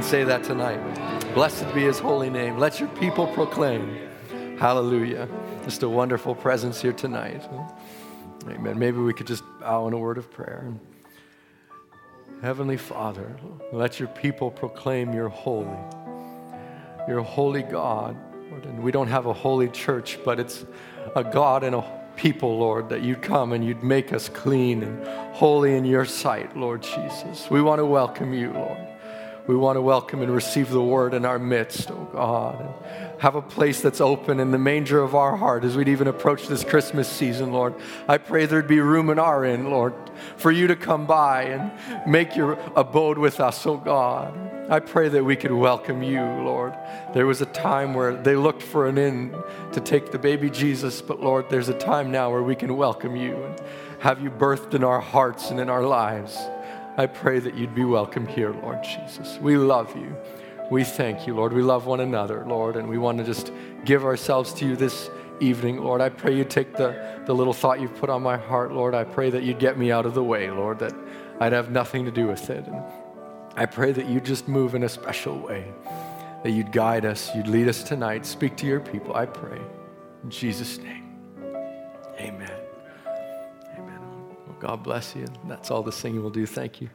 Say that tonight. Blessed be his holy name. Let your people proclaim. Hallelujah. Just a wonderful presence here tonight. Amen. Maybe we could just bow in a word of prayer. Heavenly Father, let your people proclaim your holy God. And we don't have a holy church, but it's a God and a people, Lord, that you'd come and you'd make us clean and holy in your sight, Lord Jesus. We want to welcome you, Lord. We want to welcome and receive the word in our midst, oh God. And have a place that's open in the manger of our heart as we'd even approach this Christmas season, Lord. I pray there'd be room in our inn, Lord, for you to come by and make your abode with us, oh God. I pray that we could welcome you, Lord. There was a time where they looked for an inn to take the baby Jesus, but Lord, there's a time now where we can welcome you and have you birthed in our hearts and in our lives. I pray that you'd be welcome here, Lord Jesus. We love you. We thank you, Lord. We love one another, Lord, and we want to just give ourselves to you this evening, Lord. I pray you take the little thought you've put on my heart, Lord. I pray that you'd get me out of the way, Lord, that I'd have nothing to do with it. And I pray that you just move in a special way, that you'd guide us, you'd lead us tonight. Speak to your people, I pray. In Jesus' name, amen. God bless you. That's all the singing will do. Thank you.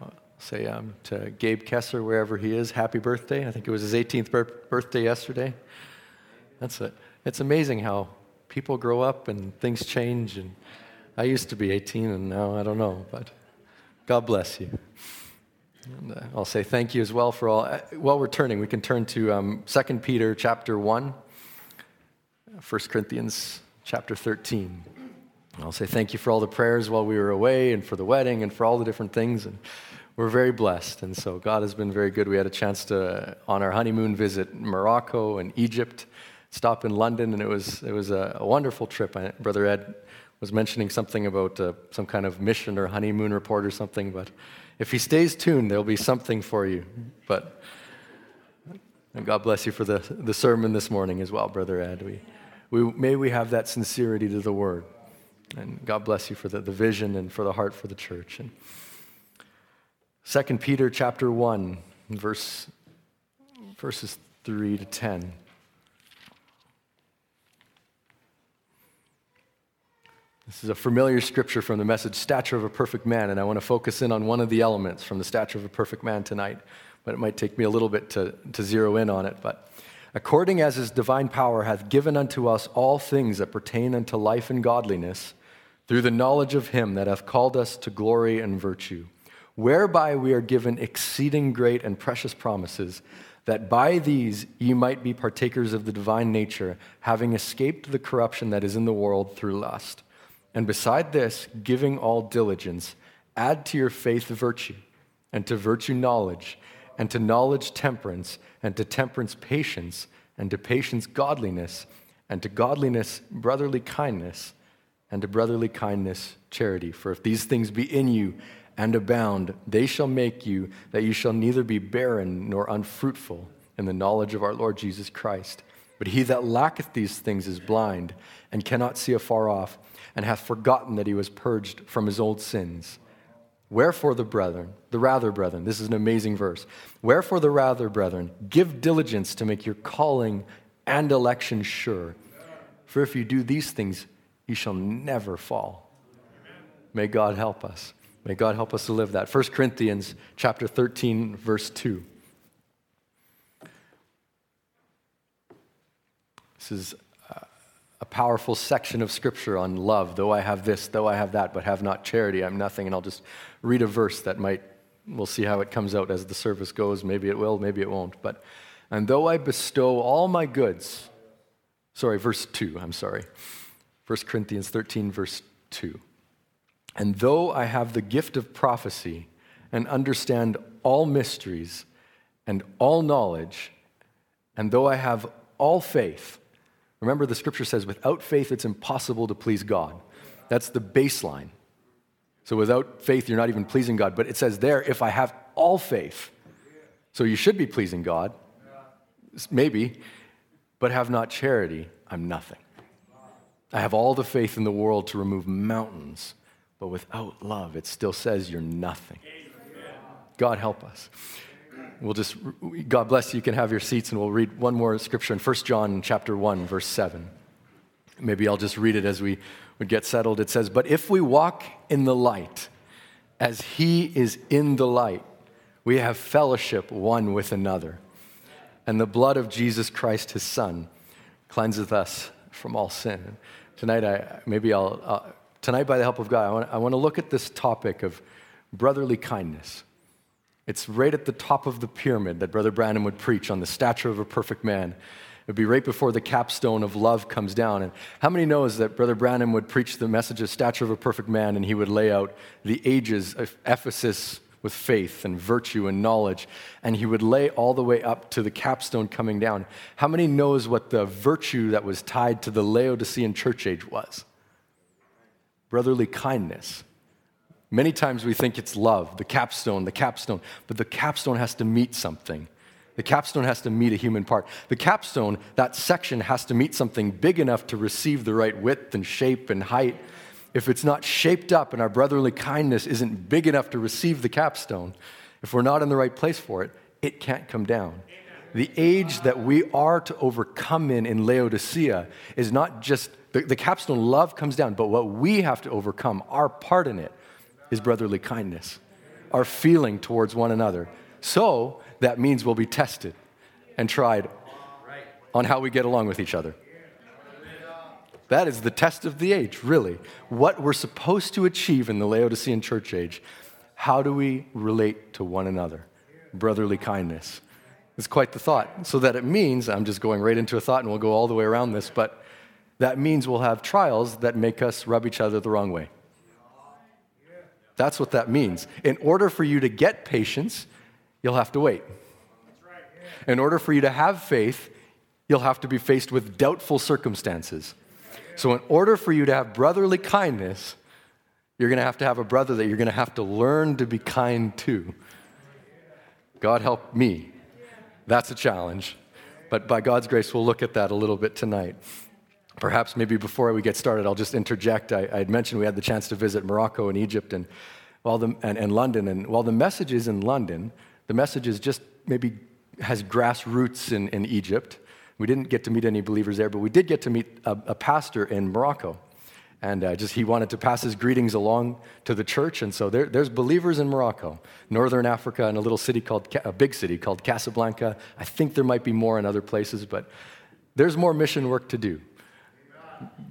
I'll say to Gabe Kessler, wherever he is, happy birthday. I think it was his 18th birthday yesterday. That's it. It's amazing how people grow up and things change. And I used to be 18, and now I don't know. But God bless you. And I'll say thank you as well for all. While we're turning, we can turn to Second Peter chapter 1, First Corinthians chapter 13. I'll say thank you for all the prayers while we were away and for the wedding and for all the different things. And we're very blessed. And so God has been very good. We had a chance to, on our honeymoon, visit Morocco and Egypt, stop in London. And it was a wonderful trip. Brother Ed was mentioning something about some kind of mission or honeymoon report or something. But if he stays tuned, there'll be something for you. But and God bless you for the sermon this morning as well, Brother Ed. May we have that sincerity to the word. And God bless you for the vision and for the heart for the church. And 2 Peter chapter 1, verses 3 to 10. This is a familiar scripture from the message, Statue of a Perfect Man, and I want to focus in on one of the elements from the Statue of a Perfect Man tonight, but it might take me a little bit to zero in on it, but... According as his divine power hath given unto us all things that pertain unto life and godliness, through the knowledge of him that hath called us to glory and virtue, whereby we are given exceeding great and precious promises, that by these ye might be partakers of the divine nature, having escaped the corruption that is in the world through lust. And beside this, giving all diligence, add to your faith virtue, and to virtue knowledge, and to knowledge temperance, and to temperance patience, and to patience godliness, and to godliness brotherly kindness, and to brotherly kindness charity. For if these things be in you and abound, they shall make you that you shall neither be barren nor unfruitful in the knowledge of our Lord Jesus Christ. But he that lacketh these things is blind, and cannot see afar off, and hath forgotten that he was purged from his old sins. Wherefore the rather brethren, this is an amazing verse. Wherefore the rather brethren, give diligence to make your calling and election sure. For if you do these things, you shall never fall. Amen. May God help us. May God help us to live that. 1 Corinthians chapter 13, verse 2. This is a powerful section of scripture on love. Though I have this, though I have that, but have not charity, I'm nothing. And I'll just read a verse that we'll see how it comes out as the service goes. Maybe it will, maybe it won't. But, and though I bestow all my goods, verse 2, 1 Corinthians 13, verse 2. And though I have the gift of prophecy and understand all mysteries and all knowledge, and though I have all faith, remember the scripture says, without faith, it's impossible to please God. That's the baseline. So without faith, you're not even pleasing God. But it says there, if I have all faith, so you should be pleasing God, maybe, but have not charity, I'm nothing. I have all the faith in the world to remove mountains, but without love, it still says you're nothing. God help us. We'll just, God bless you. You can have your seats, and we'll read one more scripture in 1 John chapter 1, verse 7. Maybe I'll just read it as we would get settled. It says, but if we walk in the light, as he is in the light, we have fellowship one with another. And the blood of Jesus Christ, his son, cleanseth us from all sin. Tonight, tonight by the help of God, I want to look at this topic of brotherly kindness. It's right at the top of the pyramid that Brother Branham would preach on the Statue of a Perfect Man. It would be right before the capstone of love comes down. And how many knows that Brother Branham would preach the message of Statue of a Perfect Man, and he would lay out the ages of Ephesus with faith and virtue and knowledge, and he would lay all the way up to the capstone coming down. How many knows what the virtue that was tied to the Laodicean church age was? Brotherly kindness. Many times we think it's love, the capstone, but the capstone has to meet something. The capstone has to meet a human part. The capstone, that section, has to meet something big enough to receive the right width and shape and height. If it's not shaped up and our brotherly kindness isn't big enough to receive the capstone, if we're not in the right place for it, it can't come down. The age that we are to overcome in Laodicea is not just, the capstone love comes down, but what we have to overcome, our part in it, is brotherly kindness, our feeling towards one another. So that means we'll be tested and tried on how we get along with each other. That is the test of the age, really. What we're supposed to achieve in the Laodicean church age, how do we relate to one another? Brotherly kindness. It's quite the thought. So that it means, I'm just going right into a thought and we'll go all the way around this, but that means we'll have trials that make us rub each other the wrong way. That's what that means. In order for you to get patience, you'll have to wait. In order for you to have faith, you'll have to be faced with doubtful circumstances. So in order for you to have brotherly kindness, you're going to have a brother that you're going to have to learn to be kind to. God help me. That's a challenge. But by God's grace, we'll look at that a little bit tonight. Perhaps maybe before we get started, I'll just interject. I had mentioned we had the chance to visit Morocco and Egypt and London. And while the message is in London, the message is just maybe has grassroots in Egypt. We didn't get to meet any believers there, but we did get to meet a pastor in Morocco. And he wanted to pass his greetings along to the church. And so there's believers in Morocco, northern Africa, and a big city called Casablanca. I think there might be more in other places, but there's more mission work to do.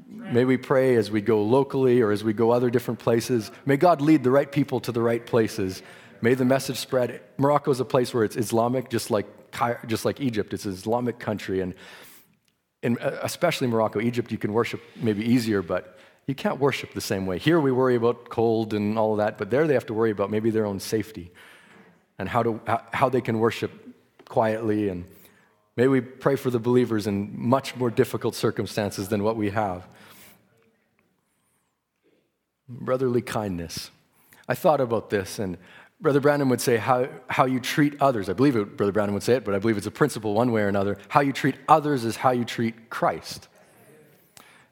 May we pray as we go locally or as we go other different places. May God lead the right people to the right places. May the message spread. Morocco is a place where it's Islamic, just like Egypt. It's an Islamic country, and especially Morocco, Egypt, you can worship maybe easier, but you can't worship the same way. Here we worry about cold and all of that, but there they have to worry about maybe their own safety and how they can worship quietly. And may we pray for the believers in much more difficult circumstances than what we have. Brotherly kindness. I thought about this, and Brother Brandon would say how you treat others. I believe it, Brother Brandon would say it, but I believe it's a principle one way or another. How you treat others is how you treat Christ.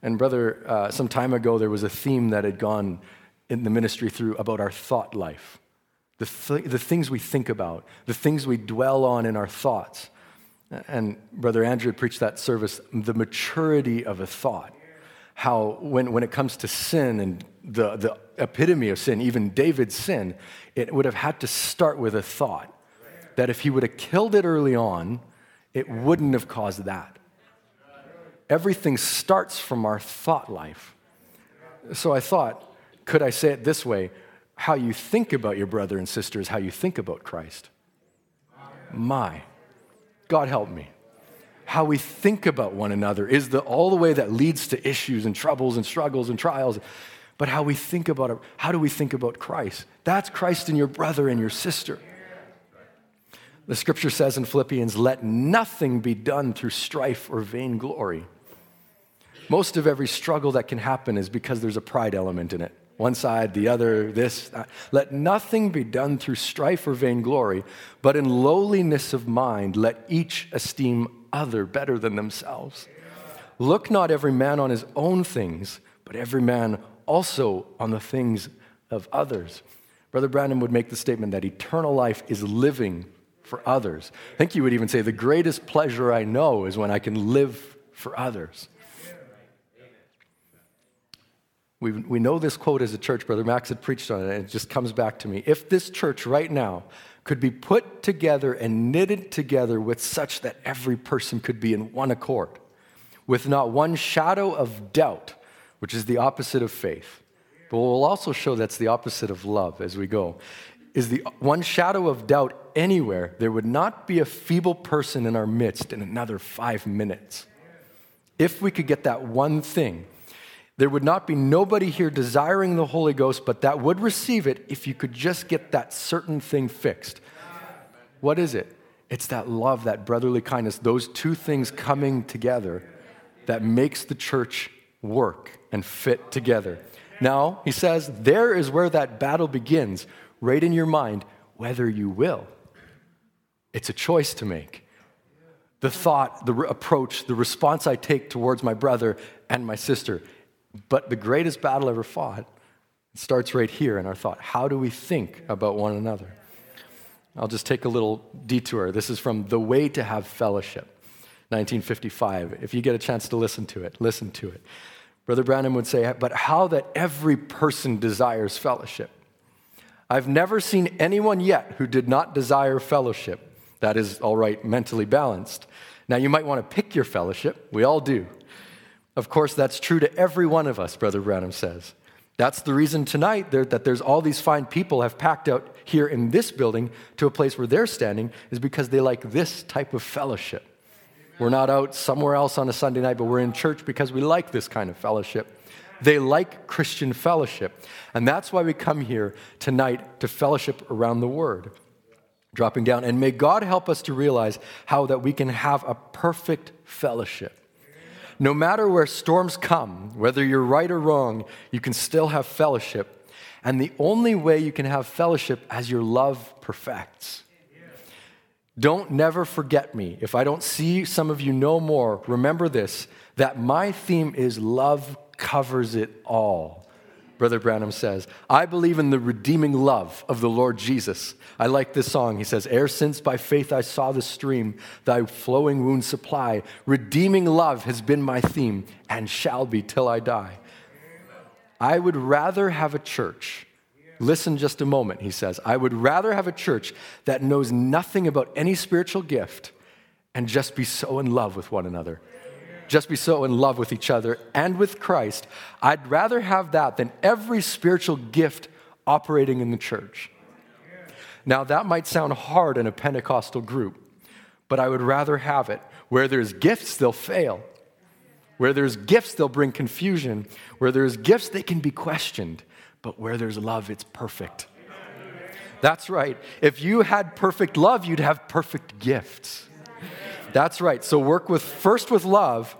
And Brother, some time ago, there was a theme that had gone in the ministry through about our thought life. The things we think about, the things we dwell on in our thoughts. And Brother Andrew preached that service, the maturity of a thought, how when it comes to sin and the epitome of sin, even David's sin, it would have had to start with a thought that if he would have killed it early on, it wouldn't have caused that. Everything starts from our thought life. So I thought, could I say it this way? How you think about your brother and sister is how you think about Christ. My. God help me. How we think about one another is all the way that leads to issues and troubles and struggles and trials. but how we think about it. How do we think about Christ? That's Christ in your brother and your sister. The scripture says in Philippians, let nothing be done through strife or vainglory. Most of every struggle that can happen is because there's a pride element in it. One side, the other, this. That. Let nothing be done through strife or vainglory, but in lowliness of mind, let each esteem other better than themselves. Look not every man on his own things, but every man also on the things of others. Brother Brandon would make the statement that eternal life is living for others. I think you would even say the greatest pleasure I know is when I can live for others. We know this quote as a church. Brother Max had preached on it, and it just comes back to me. If this church right now could be put together and knitted together with such that every person could be in one accord, with not one shadow of doubt, which is the opposite of faith, but we'll also show that's the opposite of love as we go, is the one shadow of doubt anywhere, there would not be a feeble person in our midst in another 5 minutes. If we could get that one thing, there would not be nobody here desiring the Holy Ghost, but that would receive it if you could just get that certain thing fixed. What is it? It's that love, that brotherly kindness, those two things coming together that makes the church work and fit together. Now, he says, there is where that battle begins, right in your mind, whether you will. It's a choice to make. The thought, the approach, the response I take towards my brother and my sister. But the greatest battle ever fought starts right here in our thought. How do we think about one another? I'll just take a little detour. This is from The Way to Have Fellowship, 1955. If you get a chance to listen to it, listen to it. Brother Branham would say, but how that every person desires fellowship. I've never seen anyone yet who did not desire fellowship. That is, all right, mentally balanced. Now, you might want to pick your fellowship. We all do. Of course, that's true to every one of us, Brother Branham says. That's the reason tonight that there's all these fine people have packed out here in this building to a place where they're standing is because they like this type of fellowship. Amen. We're not out somewhere else on a Sunday night, but we're in church because we like this kind of fellowship. They like Christian fellowship. And that's why we come here tonight to fellowship around the Word. Dropping down. And may God help us to realize how that we can have a perfect fellowship. No matter where storms come, whether you're right or wrong, you can still have fellowship. And the only way you can have fellowship as your love perfects. Don't never forget me. If I don't see some of you no more, remember this, that my theme is love covers it all. Brother Branham says, I believe in the redeeming love of the Lord Jesus. I like this song. He says, ere since by faith I saw the stream, thy flowing wounds supply. Redeeming love has been my theme and shall be till I die. I would rather have a church. Listen just a moment, he says. I would rather have a church that knows nothing about any spiritual gift and just be so in love with one another. Just be so in love with each other and with Christ. I'd rather have that than every spiritual gift operating in the church. Now, that might sound hard in a Pentecostal group, but I would rather have it. Where there's gifts, they'll fail. Where there's gifts, they'll bring confusion. Where there's gifts, they can be questioned. But where there's love, it's perfect. That's right. If you had perfect love, you'd have perfect gifts. That's right. So work first with love.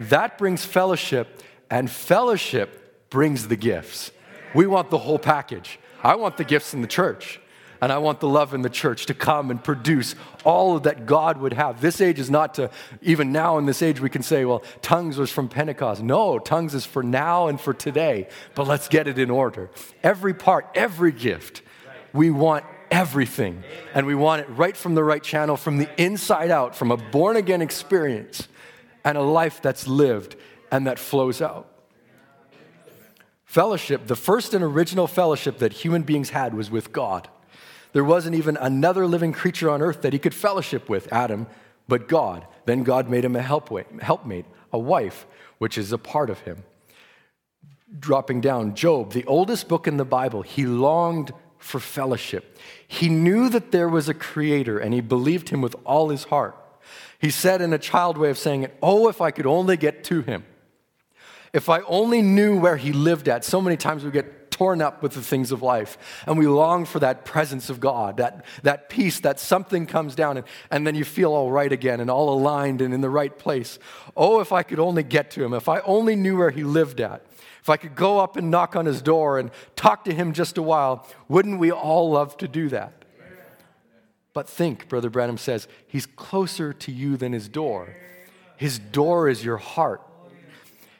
That brings fellowship, and fellowship brings the gifts. We want the whole package. I want the gifts in the church, and I want the love in the church to come and produce all that God would have. This age is not to, even now in this age, we can say, well, tongues was from Pentecost. No, tongues is for now and for today, but let's get it in order. Every part, every gift, we want everything. And we want it right from the right channel, from the inside out, from a born-again experience and a life that's lived and that flows out. Fellowship, the first and original fellowship that human beings had was with God. There wasn't even another living creature on earth that he could fellowship with, Adam, but God. Then God made him a helpmate, a wife, which is a part of him. Dropping down, Job, the oldest book in the Bible, he longed for fellowship. He knew that there was a creator and he believed him with all his heart. He said in a child way of saying it, oh, if I could only get to him. If I only knew where he lived at, so many times we get torn up with the things of life. And we long for that presence of God, that peace, that something comes down and then you feel all right again and all aligned and in the right place. Oh, if I could only get to him, if I only knew where he lived at, if I could go up and knock on his door and talk to him just a while, wouldn't we all love to do that? But think, Brother Branham says, he's closer to you than his door. His door is your heart.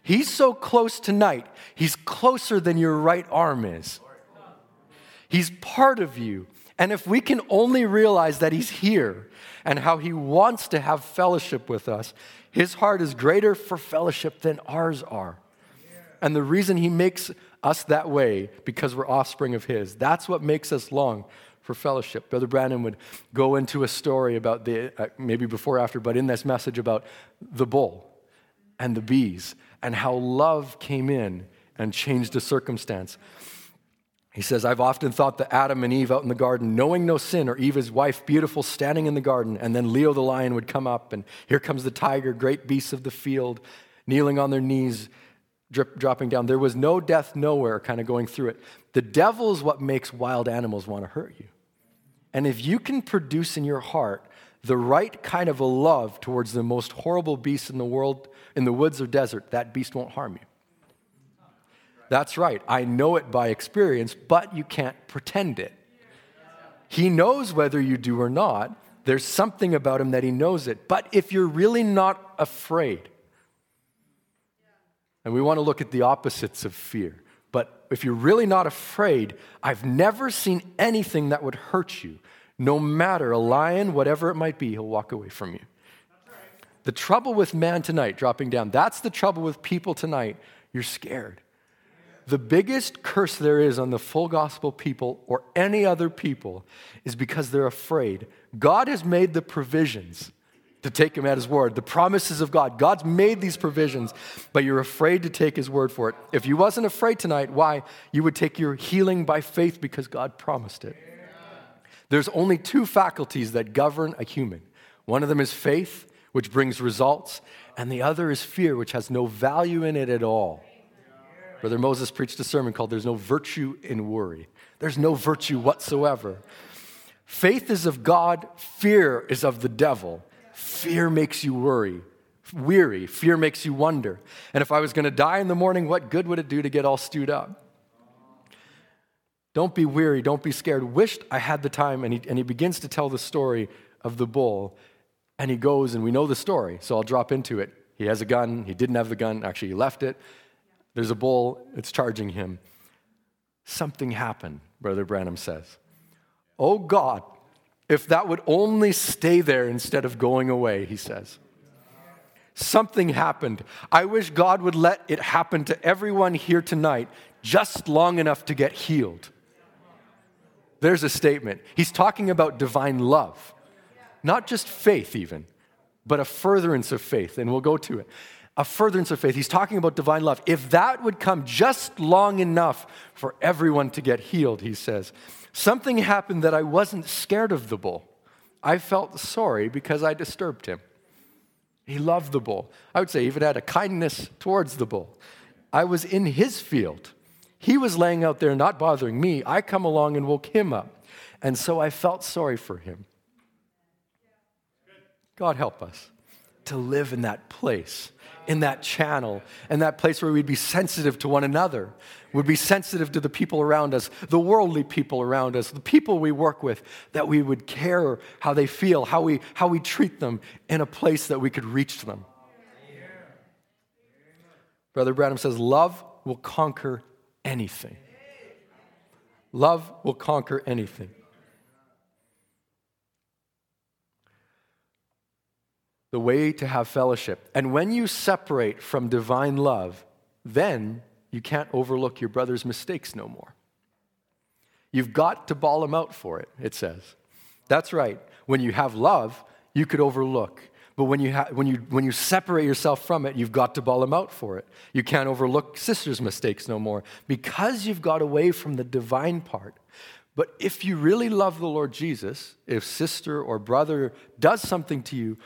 He's so close tonight, he's closer than your right arm is. He's part of you. And if we can only realize that he's here and how he wants to have fellowship with us, his heart is greater for fellowship than ours are. And the reason he makes us that way, because we're offspring of his, that's what makes us long for fellowship. Brother Brandon would go into a story about maybe before or after, but in this message about the bull and the bees, and how love came in and changed the circumstance. He says, I've often thought that Adam and Eve out in the garden, knowing no sin, or Eve, his wife, beautiful, standing in the garden, and then Leo the lion would come up, and here comes the tiger, great beasts of the field, kneeling on their knees, dropping down. There was no death nowhere, kind of going through it. The devil is what makes wild animals want to hurt you. And if you can produce in your heart the right kind of a love towards the most horrible beast in the world, in the woods or desert, that beast won't harm you. That's right. I know it by experience, but you can't pretend it. He knows whether you do or not. There's something about him that he knows it. But if you're really not afraid, and we want to look at the opposites of fear, but if you're really not afraid, I've never seen anything that would hurt you. No matter, a lion, whatever it might be, he'll walk away from you. The trouble with man tonight, dropping down, that's the trouble with people tonight. You're scared. The biggest curse there is on the full gospel people or any other people is because they're afraid. God has made the provisions to take him at his word, the promises of God. God's made these provisions, but you're afraid to take his word for it. If you wasn't afraid tonight, why? You would take your healing by faith because God promised it. There's only two faculties that govern a human. One of them is faith, which brings results, and the other is fear, which has no value in it at all. Brother Moses preached a sermon called There's No Virtue in Worry. There's no virtue whatsoever. Faith is of God. Fear is of the devil. Fear makes you weary. Fear makes you wonder. And if I was going to die in the morning, what good would it do to get all stewed up? Don't be weary. Don't be scared. Wished I had the time. And he begins to tell the story of the bull. And he goes, and we know the story, so I'll drop into it. He has a gun. He didn't have the gun. Actually, he left it. There's a bull. It's charging him. Something happened, Brother Branham says. Oh, God, if that would only stay there instead of going away, he says. Something happened. I wish God would let it happen to everyone here tonight just long enough to get healed. There's a statement. He's talking about divine love. Not just faith even, but a furtherance of faith, and we'll go to it. A furtherance of faith. He's talking about divine love. If that would come just long enough for everyone to get healed, he says. Something happened that I wasn't scared of the bull. I felt sorry because I disturbed him. He loved the bull. I would say he even had a kindness towards the bull. I was in his field. He was laying out there not bothering me. I come along and woke him up, and so I felt sorry for him. God help us to live in that place, in that channel, in that place where we'd be sensitive to one another, would be sensitive to the people around us, the worldly people around us, the people we work with, that we would care how they feel, how we treat them in a place that we could reach them. Brother Branham says, love will conquer anything. Love will conquer anything. The way to have fellowship. And when you separate from divine love, then you can't overlook your brother's mistakes no more. You've got to bawl him out for it, it says. That's right. When you have love, you could overlook. But when you separate yourself from it, you've got to bawl him out for it. You can't overlook sister's mistakes no more because you've got away from the divine part. But if you really love the Lord Jesus, if sister or brother does something to you,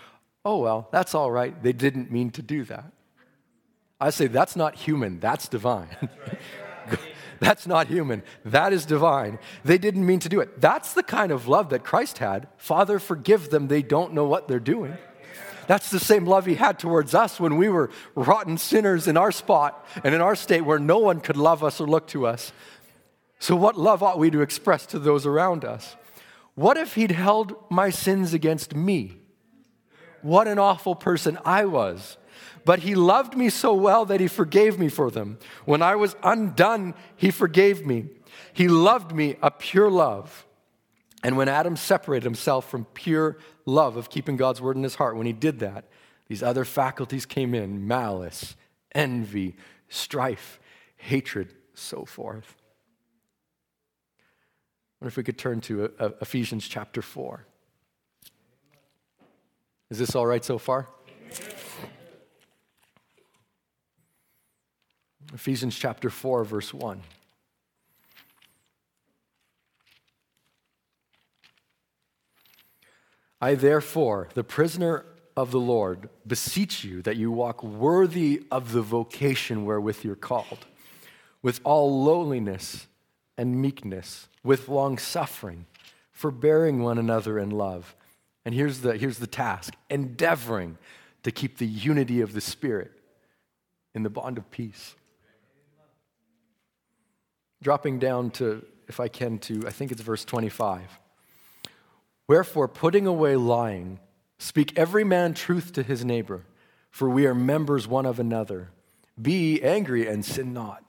oh, well, that's all right. They didn't mean to do that. I say, that's not human, that's divine. That's not human, that is divine. They didn't mean to do it. That's the kind of love that Christ had. Father, forgive them, they don't know what they're doing. That's the same love he had towards us when we were rotten sinners in our spot and in our state where no one could love us or look to us. So what love ought we to express to those around us? What if he'd held my sins against me? What an awful person I was. But he loved me so well that he forgave me for them. When I was undone, he forgave me. He loved me a pure love. And when Adam separated himself from pure love of keeping God's word in his heart, when he did that, these other faculties came in: malice, envy, strife, hatred, so forth. I wonder if we could turn to Ephesians chapter 4. Is this all right so far? Ephesians chapter 4, verse 1. I therefore, the prisoner of the Lord, beseech you that you walk worthy of the vocation wherewith you're called, with all lowliness and meekness, with long suffering, forbearing one another in love. And here's the task: endeavoring to keep the unity of the Spirit in the bond of peace. Dropping down to, if I can, to, I think it's verse 25. Wherefore, putting away lying, speak every man truth to his neighbor, for we are members one of another. Be ye angry and sin not.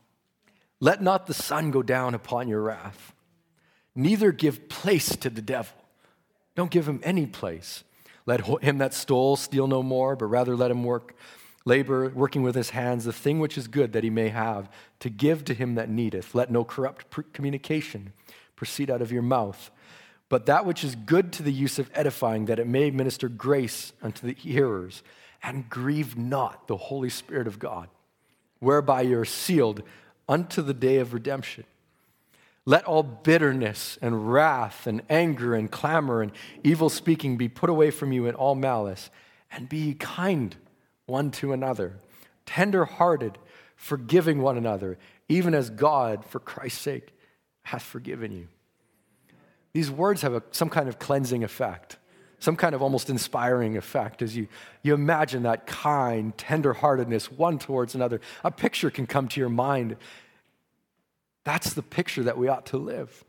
Let not the sun go down upon your wrath. Neither give place to the devil. Don't give him any place. Let him that stole steal no more, but rather let him working with his hands, the thing which is good that he may have, to give to him that needeth. Let no corrupt communication proceed out of your mouth, but that which is good to the use of edifying, that it may minister grace unto the hearers. And grieve not the Holy Spirit of God, whereby you are sealed unto the day of redemption. Let all bitterness and wrath and anger and clamor and evil speaking be put away from you in all malice, and be kind one to another, tender-hearted, forgiving one another, even as God, for Christ's sake, hath forgiven you. These words have some kind of cleansing effect, some kind of almost inspiring effect. As you imagine that kind, tender-heartedness one towards another, a picture can come to your mind. That's the picture that we ought to live.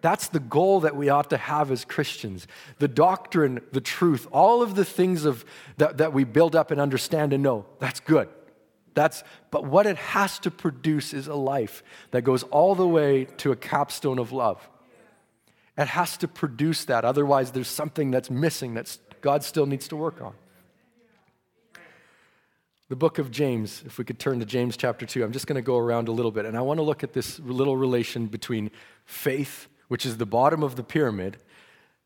That's the goal that we ought to have as Christians. The doctrine, the truth, all of the things that we build up and understand and know, that's good. But what it has to produce is a life that goes all the way to a capstone of love. It has to produce that. Otherwise, there's something that's missing that God still needs to work on. The book of James, if we could turn to James chapter 2, I'm just going to go around a little bit, and I want to look at this little relation between faith, which is the bottom of the pyramid,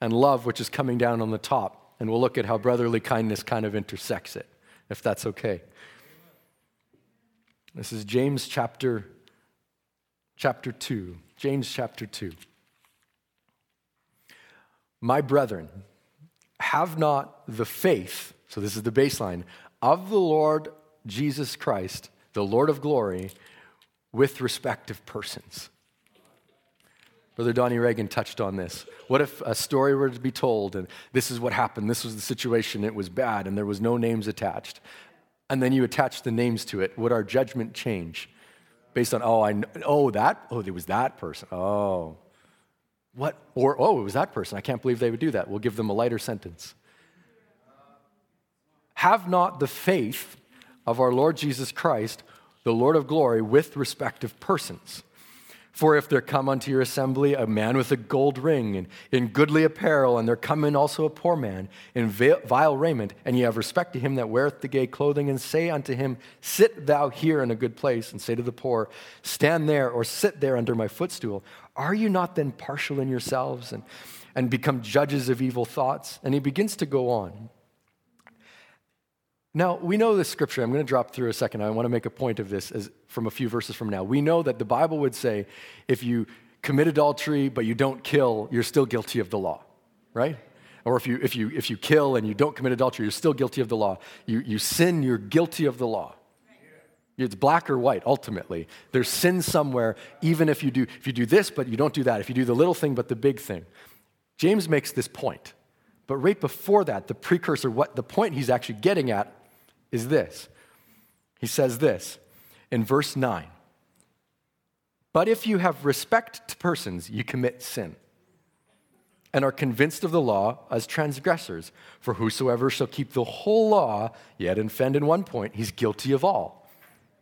and love, which is coming down on the top, and we'll look at how brotherly kindness kind of intersects it, if that's okay. This is James chapter 2, James chapter 2. My brethren, have not the faith, so this is the baseline, of the Lord Jesus Christ, the Lord of glory, with respect of persons. Brother Donnie Reagan touched on this. What if a story were to be told, and this is what happened, this was the situation, it was bad, and there was no names attached, and then you attach the names to it? Would our judgment change based on, it was that person, it was that person, I can't believe they would do that. We'll give them a lighter sentence. Have not the faith of our Lord Jesus Christ, the Lord of glory, with respect of persons. For if there come unto your assembly a man with a gold ring and in goodly apparel, and there come in also a poor man in vile raiment, and ye have respect to him that weareth the gay clothing, and say unto him, sit thou here in a good place, and say to the poor, stand there or sit there under my footstool, are you not then partial in yourselves and become judges of evil thoughts? And he begins to go on. Now, we know this scripture. I'm going to drop through a second. I want to make a point of this from a few verses from now. We know that the Bible would say if you commit adultery but you don't kill, you're still guilty of the law, right? Or if you kill and you don't commit adultery, you're still guilty of the law. You sin, you're guilty of the law. It's black or white, ultimately. There's sin somewhere, even if you do this, but you don't do that. If you do the little thing, but the big thing. James makes this point. But right before that, the precursor, what the point he's actually getting at is this. He says this in verse 9. But if you have respect to persons, you commit sin and are convinced of the law as transgressors. For whosoever shall keep the whole law, yet offend in one point, he's guilty of all.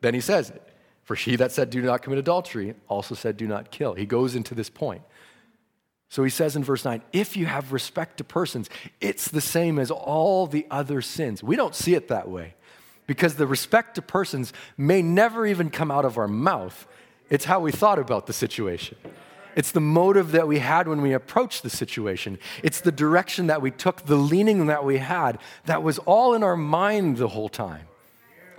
Then he says it. For he that said, do not commit adultery, also said, do not kill. He goes into this point. So he says in verse 9, if you have respect to persons, it's the same as all the other sins. We don't see it that way because the respect to persons may never even come out of our mouth. It's how we thought about the situation. It's the motive that we had when we approached the situation. It's the direction that we took, the leaning that we had. That was all in our mind the whole time.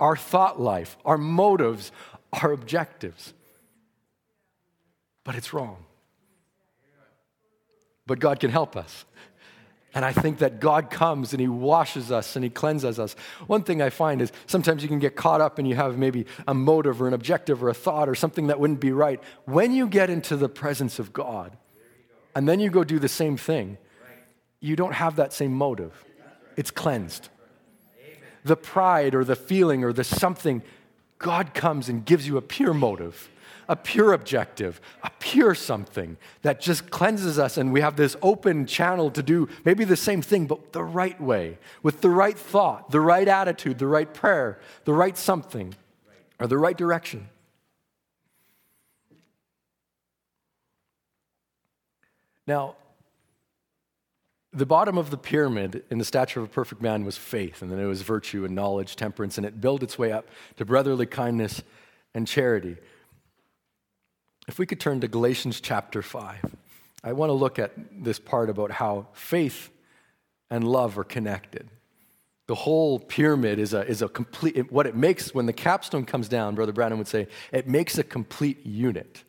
Our thought life, our motives, our objectives. But it's wrong. But God can help us. And I think that God comes and he washes us and he cleanses us. One thing I find is sometimes you can get caught up and you have maybe a motive or an objective or a thought or something that wouldn't be right. When you get into the presence of God and then you go do the same thing, you don't have that same motive. It's cleansed. The pride or the feeling or the something, God comes and gives you a pure motive, a pure objective, a pure something that just cleanses us, and we have this open channel to do maybe the same thing, but the right way, with the right thought, the right attitude, the right prayer, the right something, or the right direction. Now, the bottom of the pyramid in the Statue of a Perfect Man was faith, and then it was virtue and knowledge, temperance, and it built its way up to brotherly kindness and charity. If we could turn to Galatians chapter 5, I want to look at this part about how faith and love are connected. The whole pyramid is a complete, what it makes when the capstone comes down, Brother Brandon would say, it makes a complete unit.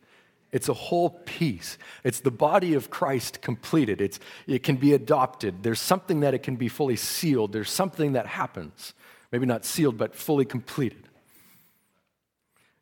It's a whole piece. It's the body of Christ completed. It can be adopted. There's something that it can be fully sealed. There's something that happens. Maybe not sealed, but fully completed.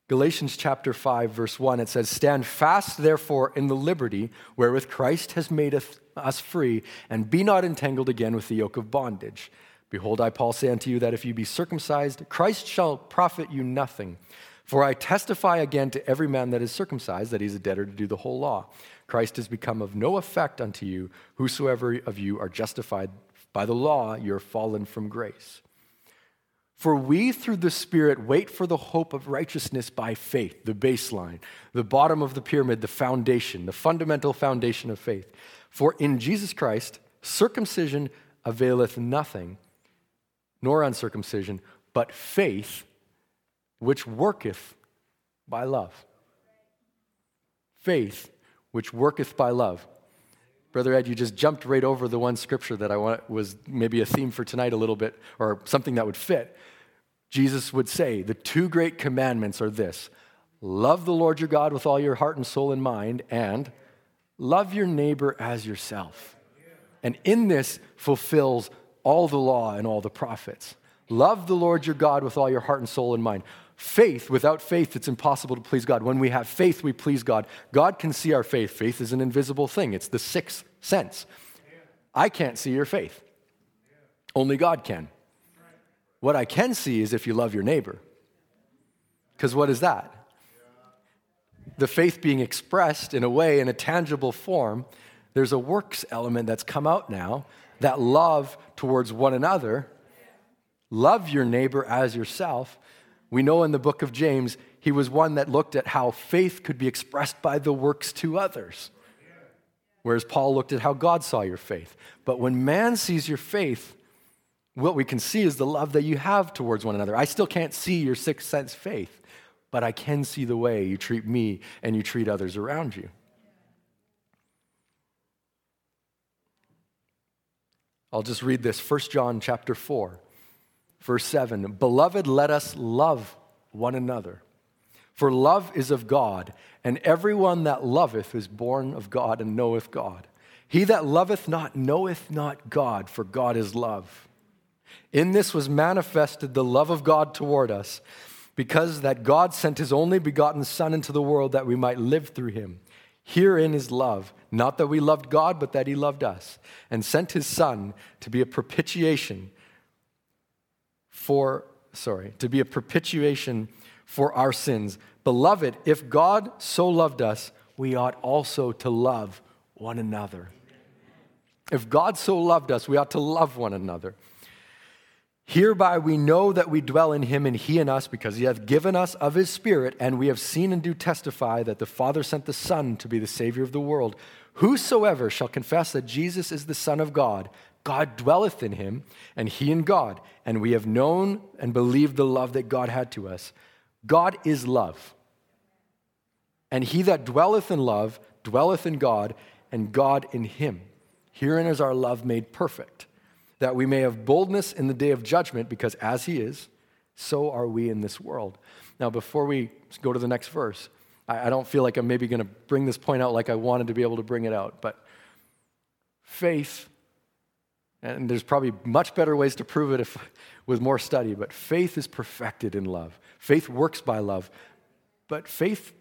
Galatians chapter 5, verse 1, it says, stand fast, therefore, in the liberty wherewith Christ has made us free, and be not entangled again with the yoke of bondage. Behold, I, Paul, say unto you that if you be circumcised, Christ shall profit you nothing. For I testify again to every man that is circumcised that he is a debtor to do the whole law. Christ is become of no effect unto you. Whosoever of you are justified by the law, you are fallen from grace. For we, through the Spirit, wait for the hope of righteousness by faith, the baseline, the bottom of the pyramid, the foundation, the fundamental foundation of faith. For in Jesus Christ, circumcision availeth nothing, nor uncircumcision, but faith which worketh by love. Faith which worketh by love. Brother Ed, you just jumped right over the one scripture that I want was maybe a theme for tonight a little bit, or something that would fit. Jesus would say, the two great commandments are this: love the Lord your God with all your heart and soul and mind, and love your neighbor as yourself. And in this fulfills all the law and all the prophets. Love the Lord your God with all your heart and soul and mind. Faith, without faith, it's impossible to please God. When we have faith, we please God. God can see our faith. Faith is an invisible thing. It's the sixth sense. I can't see your faith. Only God can. What I can see is if you love your neighbor. Because what is that? The faith being expressed in a way, in a tangible form, there's a works element that's come out now, that love towards one another, love your neighbor as yourself. We know in the book of James, he was one that looked at how faith could be expressed by the works to others. Whereas Paul looked at how God saw your faith. But when man sees your faith, what we can see is the love that you have towards one another. I still can't see your sixth sense faith, but I can see the way you treat me and you treat others around you. I'll just read this, 1 John chapter 4. Verse 7, beloved, let us love one another, for love is of God, and everyone that loveth is born of God and knoweth God. He that loveth not knoweth not God, for God is love. In this was manifested the love of God toward us, because that God sent his only begotten Son into the world that we might live through him. Herein is love, not that we loved God, but that he loved us, and sent his Son to be a propitiation for our sins. Beloved, if God so loved us, we ought also to love one another. If God so loved us, we ought to love one another. Hereby we know that we dwell in him and he in us, because he hath given us of his Spirit, and we have seen and do testify that the Father sent the Son to be the Savior of the world. Whosoever shall confess that Jesus is the Son of God, God dwelleth in him, and he in God. And we have known and believed the love that God had to us. God is love. And he that dwelleth in love dwelleth in God, and God in him. Herein is our love made perfect, that we may have boldness in the day of judgment, because as he is, so are we in this world. Now, before we go to the next verse, I don't feel like I'm maybe going to bring this point out like I wanted to be able to bring it out, but faith, and there's probably much better ways to prove it with more study, but faith is perfected in love. Faith works by love, but faith,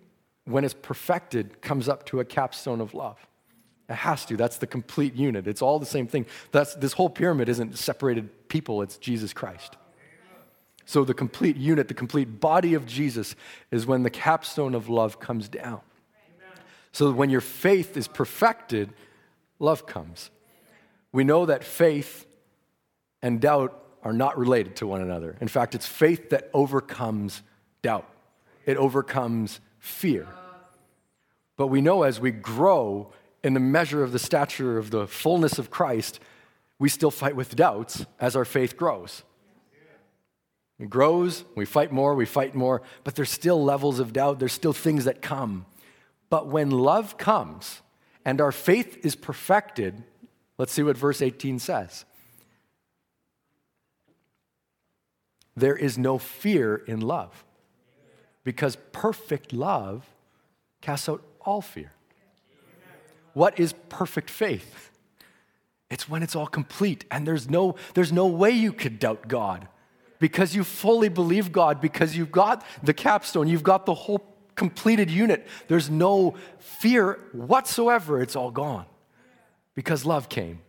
when it's perfected, comes up to a capstone of love. It has to. That's the complete unit. It's all the same thing. This whole pyramid isn't separated people. It's Jesus Christ. So the complete unit, the complete body of Jesus is when the capstone of love comes down. So when your faith is perfected, love comes. We know that faith and doubt are not related to one another. In fact, it's faith that overcomes doubt. It overcomes fear. But we know as we grow in the measure of the stature of the fullness of Christ, we still fight with doubts as our faith grows. It grows, we fight more, but there's still levels of doubt, there's still things that come. But when love comes and our faith is perfected, let's see what verse 18 says. There is no fear in love, because perfect love casts out all fear. What is perfect faith? It's when it's all complete, and there's no way you could doubt God, because you fully believe God, because you've got the capstone, you've got the whole completed unit. There's no fear whatsoever. It's all gone because love came,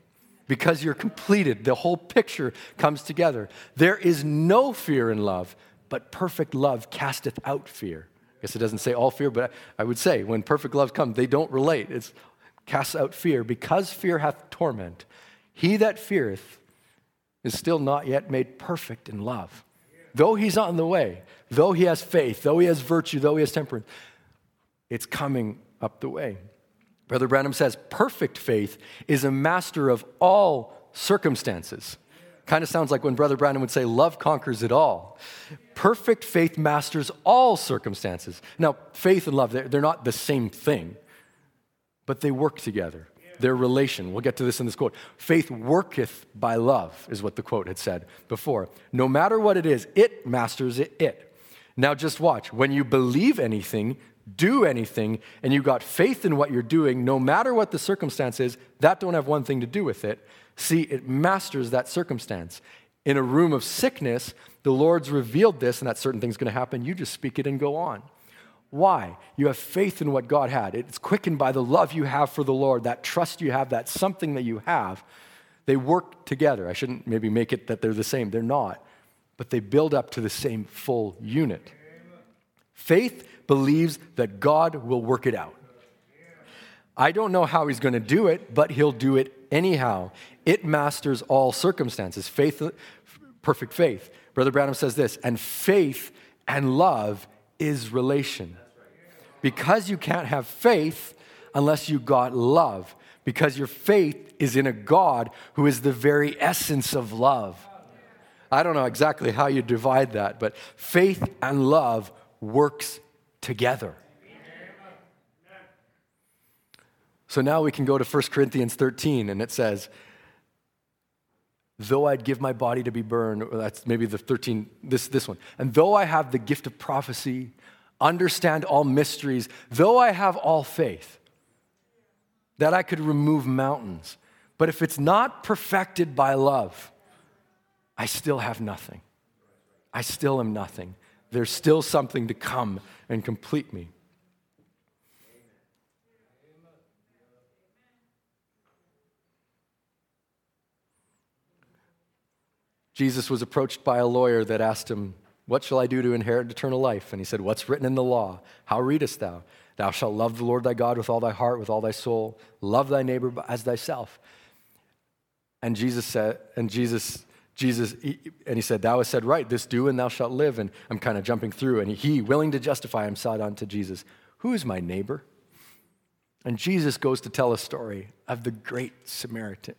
because you're completed. The whole picture comes together. There is no fear in love, but perfect love casteth out fear. I guess it doesn't say all fear, but I would say when perfect love comes, they don't relate. It's casts out fear, because fear hath torment. He that feareth is still not yet made perfect in love. Though he's on the way, though he has faith, though he has virtue, though he has temperance, it's coming up the way. Brother Branham says, perfect faith is a master of all circumstances. Kind of sounds like when Brother Brandon would say, love conquers it all. Perfect faith masters all circumstances. Now, faith and love, they're not the same thing, but they work together. Their relation. We'll get to this in this quote. Faith worketh by love is what the quote had said before. No matter what it is, it masters it. Now just watch. When you believe anything, do anything, and you got faith in what you're doing, no matter what the circumstance is, that don't have one thing to do with it. See, it masters that circumstance. In a room of sickness, the Lord's revealed this, and that certain thing's going to happen. You just speak it and go on. Why? You have faith in what God had. It's quickened by the love you have for the Lord, that trust you have, that something that you have. They work together. I shouldn't maybe make it that they're the same. They're not. But they build up to the same full unit. Faith believes that God will work it out. I don't know how he's going to do it, but he'll do it anyhow. It masters all circumstances. Faith, perfect faith. Brother Branham says this, and faith and love is relation. Because you can't have faith unless you got love, because your faith is in a God who is the very essence of love. I don't know exactly how you divide that, but faith and love works together. So now we can go to 1 Corinthians 13, and it says, though I'd give my body to be burned, or that's maybe the 13, this one. And though I have the gift of prophecy, understand all mysteries, though I have all faith, that I could remove mountains, but if it's not perfected by love, I still have nothing. I still am nothing. there's still something to come and complete me. Jesus was approached by a lawyer that asked him, "What shall I do to inherit eternal life?" And he said, "What's written in the law? How readest thou? Thou shalt love the Lord thy God with all thy heart, with all thy soul. Love thy neighbor as thyself." And Jesus said, he said, "Thou hast said right, this do and thou shalt live." And I'm kind of jumping through. And he, willing to justify him, said unto Jesus, "Who is my neighbor?" And Jesus goes to tell a story of the Good Samaritan.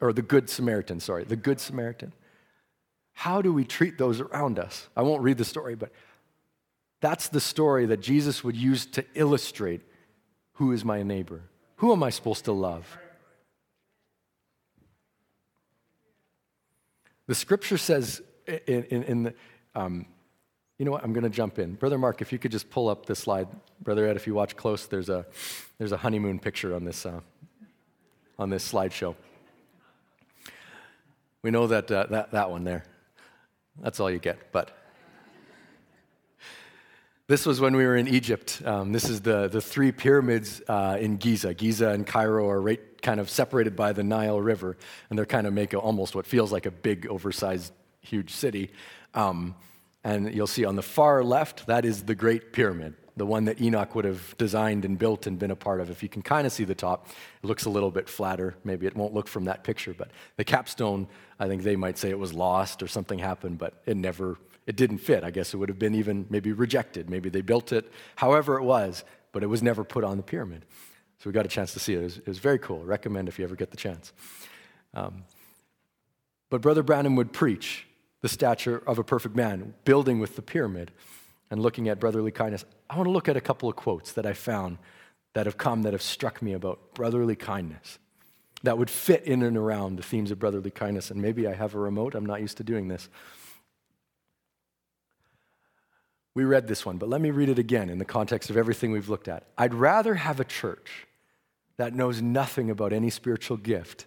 How do we treat those around us? I won't read the story, but that's the story that Jesus would use to illustrate who is my neighbor. Who am I supposed to love? The scripture says you know what, I'm going to jump in. Brother Mark, if you could just pull up this slide. Brother Ed, if you watch close, there's a honeymoon picture on this slideshow. We know that one there. That's all you get, but this was when we were in Egypt. This is the three pyramids in Giza. Giza and Cairo are kind of separated by the Nile River, and they're kind of make almost what feels like a big, oversized, huge city. And you'll see on the far left, that is the Great Pyramid, the one that Enoch would have designed and built and been a part of. If you can kind of see the top, it looks a little bit flatter. Maybe it won't look from that picture, but the capstone, I think they might say it was lost or something happened, but it didn't fit. I guess it would have been even maybe rejected. Maybe they built it, however it was, but it was never put on the pyramid. So we got a chance to see it. It was very cool. I recommend if you ever get the chance. But Brother Branham would preach the Statue of a Perfect Man, building with the pyramid and looking at brotherly kindness. I want to look at a couple of quotes that I found that have struck me about brotherly kindness that would fit in and around the themes of brotherly kindness. And maybe I have a remote. I'm not used to doing this. We read this one, but let me read it again in the context of everything we've looked at. "I'd rather have a church that knows nothing about any spiritual gift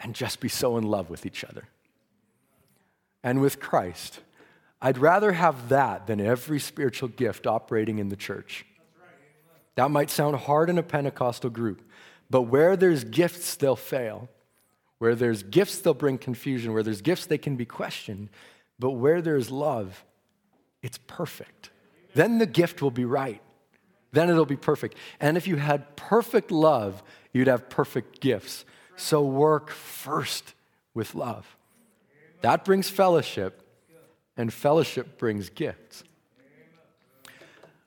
and just be so in love with each other and with Christ. I'd rather have that than every spiritual gift operating in the church." That might sound hard in a Pentecostal group, but where there's gifts, they'll fail. Where there's gifts, they'll bring confusion. Where there's gifts, they can be questioned. But where there's love, it's perfect. Then the gift will be right. Then it'll be perfect. And if you had perfect love, you'd have perfect gifts. So work first with love. That brings fellowship, and fellowship brings gifts.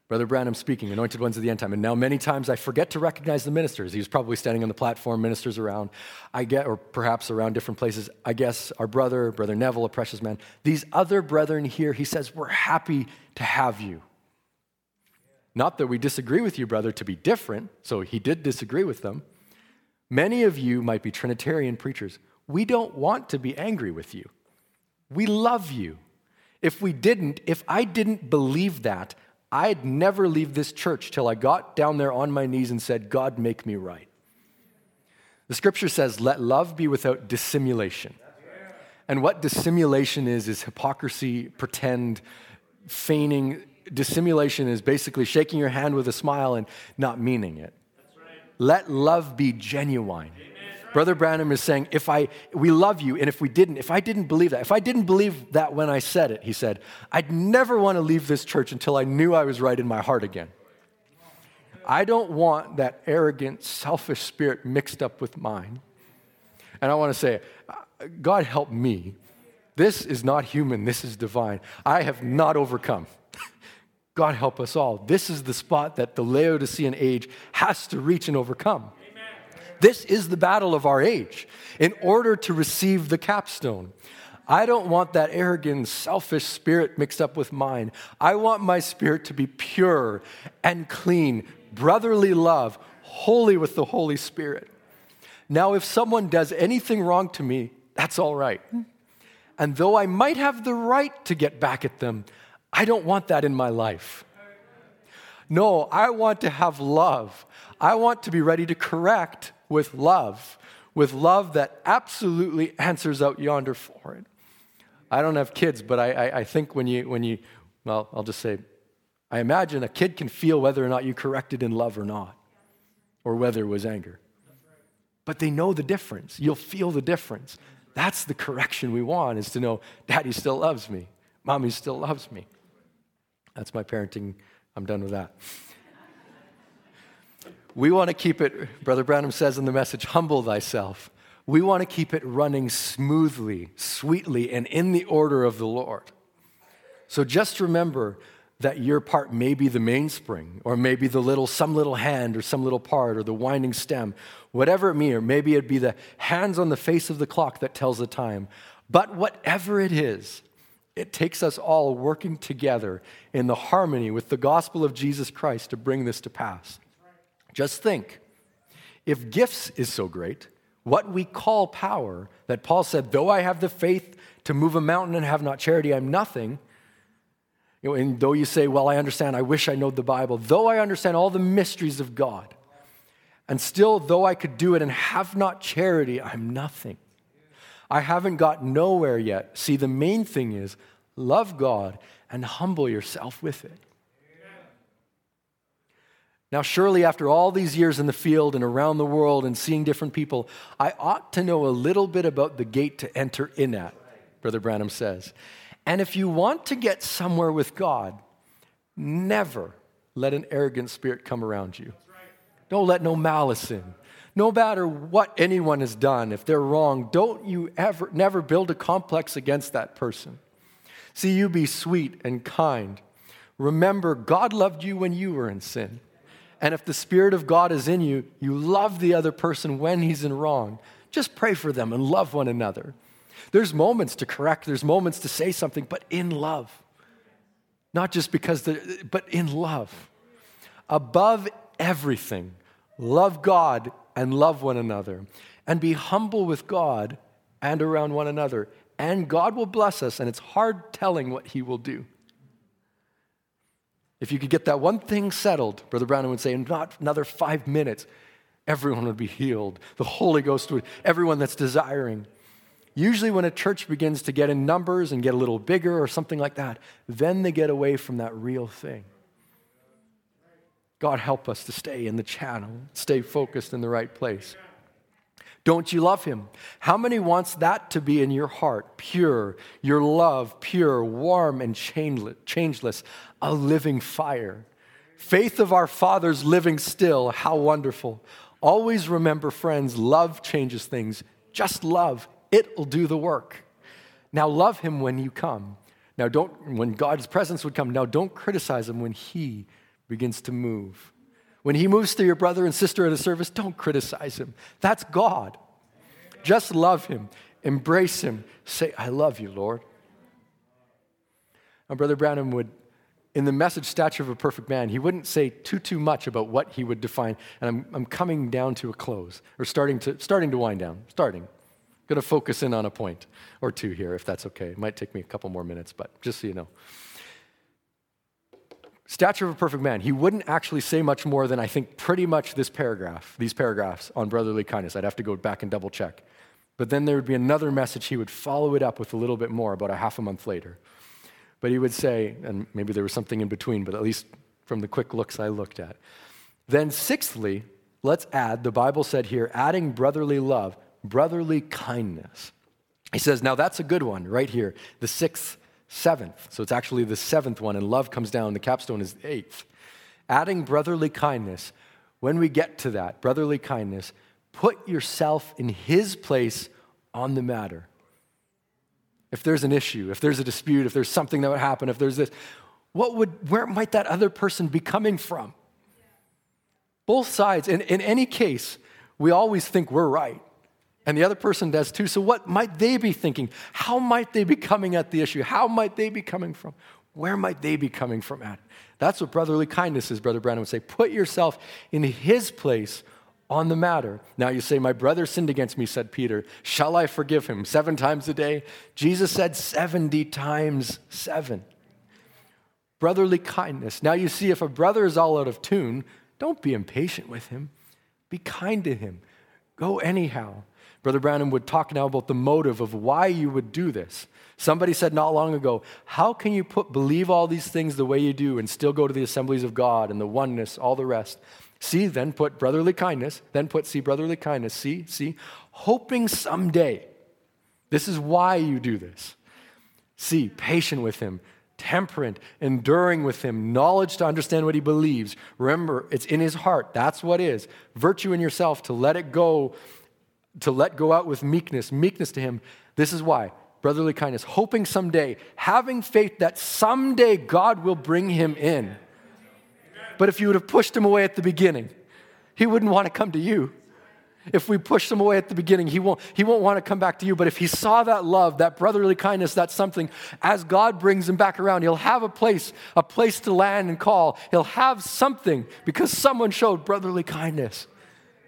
Brother Branham speaking, anointed ones of the end time. "And now many times I forget to recognize the ministers." He was probably standing on the platform, ministers around, or perhaps around different places. "I guess our Brother Neville, a precious man. These other brethren here," he says, "we're happy to have you. Not that we disagree with you, brother, to be different." So he did disagree with them. "Many of you might be Trinitarian preachers. We don't want to be angry with you. We love you. If I didn't believe that, I'd never leave this church till I got down there on my knees and said, 'God, make me right.'" The scripture says, "Let love be without dissimulation." And what dissimulation is hypocrisy, pretend, feigning. Dissimulation is basically shaking your hand with a smile and not meaning it. Let love be genuine. Brother Branham is saying, we love you, and if I didn't believe that, when I said it, he said, I'd never want to leave this church until I knew I was right in my heart again. I don't want that arrogant, selfish spirit mixed up with mine. And I want to say, God help me. This is not human, this is divine. I have not overcome. God help us all. This is the spot that the Laodicean age has to reach and overcome. This is the battle of our age in order to receive the capstone. I don't want that arrogant, selfish spirit mixed up with mine. I want my spirit to be pure and clean, brotherly love, holy with the Holy Spirit. Now, if someone does anything wrong to me, that's all right. And though I might have the right to get back at them, I don't want that in my life. No, I want to have love. I want to be ready to correct with love that absolutely answers out yonder for it. I don't have kids, but I think I'll just say I imagine a kid can feel whether or not you corrected in love or not, or whether it was anger. But they know the difference. You'll feel the difference. That's the correction we want, is to know, Daddy still loves me. Mommy still loves me. That's my parenting. I'm done with that. We want to keep it, Brother Branham says in the message, humble thyself. We want to keep it running smoothly, sweetly, and in the order of the Lord. So just remember that your part may be the mainspring, or maybe the little, some little hand, or some little part, or the winding stem, whatever it may, or maybe it'd be the hands on the face of the clock that tells the time. But whatever it is, it takes us all working together in the harmony with the gospel of Jesus Christ to bring this to pass. Just think, if gifts is so great, what we call power, that Paul said, though I have the faith to move a mountain and have not charity, I'm nothing. You know, and though you say, well, I understand, I wish I knowed the Bible, though I understand all the mysteries of God, and still, though I could do it and have not charity, I'm nothing. I haven't got nowhere yet. See, the main thing is love God and humble yourself with it. Amen. Now, surely after all these years in the field and around the world and seeing different people, I ought to know a little bit about the gate to enter in at, Brother Branham says. And if you want to get somewhere with God, never let an arrogant spirit come around you. Don't let no malice in. No matter what anyone has done, if they're wrong, don't you ever, never build a complex against that person. See, you be sweet and kind. Remember, God loved you when you were in sin. And if the Spirit of God is in you, you love the other person when he's in wrong. Just pray for them and love one another. There's moments to correct, there's moments to say something, but in love. Not just because, but in love. Above everything, love God and love one another. And be humble with God and around one another. And God will bless us, and it's hard telling what he will do. If you could get that one thing settled, Brother Branham would say, in not another 5 minutes, everyone would be healed. The Holy Ghost would, everyone that's desiring. Usually when a church begins to get in numbers and get a little bigger or something like that, then they get away from that real thing. God help us to stay in the channel, stay focused in the right place. Don't you love him? How many wants that to be in your heart, pure, your love, pure, warm, and changeless, a living fire? Faith of our fathers living still, how wonderful. Always remember, friends, love changes things. Just love. It'll do the work. Now love him when you come. Now don't, when God's presence would come, now don't criticize him when he begins to move. When he moves to your brother and sister at a service, don't criticize him. That's God. Just love him. Embrace him. Say, I love you, Lord. Now, Brother Branham would, in the message, Statue of a Perfect Man, he wouldn't say too much about what he would define. And I'm coming down to a close, or starting to wind down, going to focus in on a point or two here, if that's okay. It might take me a couple more minutes, but just so you know. Statue of a Perfect Man. He wouldn't actually say much more than, I think, pretty much this paragraph, these paragraphs on brotherly kindness. I'd have to go back and double check. But then there would be another message. He would follow it up with a little bit more about a half a month later. But he would say, and maybe there was something in between, but at least from the quick looks I looked at. Then sixthly, let's add, the Bible said here, adding brotherly love, brotherly kindness. He says, now that's a good one right here, the sixth, seventh. So it's actually the seventh one, and love comes down. The capstone is the eighth. Adding brotherly kindness. When we get to that, brotherly kindness, put yourself in his place on the matter. If there's an issue, if there's a dispute, if there's something that would happen, if there's this, where might that other person be coming from? Both sides. In any case, we always think we're right. And the other person does too. So what might they be thinking? How might they be coming at the issue? How might they be coming from? Where might they be coming from at? That's what brotherly kindness is, Brother Branham would say. Put yourself in his place on the matter. Now you say, my brother sinned against me, said Peter. Shall I forgive him 7 times a day? Jesus said 70 times 7. Brotherly kindness. Now you see, if a brother is all out of tune, don't be impatient with him. Be kind to him. Go anyhow. Brother Branham would talk now about the motive of why you would do this. Somebody said not long ago, how can you believe all these things the way you do and still go to the Assemblies of God and the oneness, all the rest? See, then put brotherly kindness, hoping someday. This is why you do this. See, patient with him, temperate, enduring with him, knowledge to understand what he believes. Remember, it's in his heart. That's what is. Virtue in yourself to let it go, to let go out with meekness, meekness to him. This is why. Brotherly kindness, hoping someday, having faith that someday God will bring him in. Amen. But if you would have pushed him away at the beginning, he wouldn't want to come to you. If we push him away at the beginning, he won't want to come back to you. But if he saw that love, that brotherly kindness, that something, as God brings him back around, he'll have a place to land and call. He'll have something because someone showed brotherly kindness.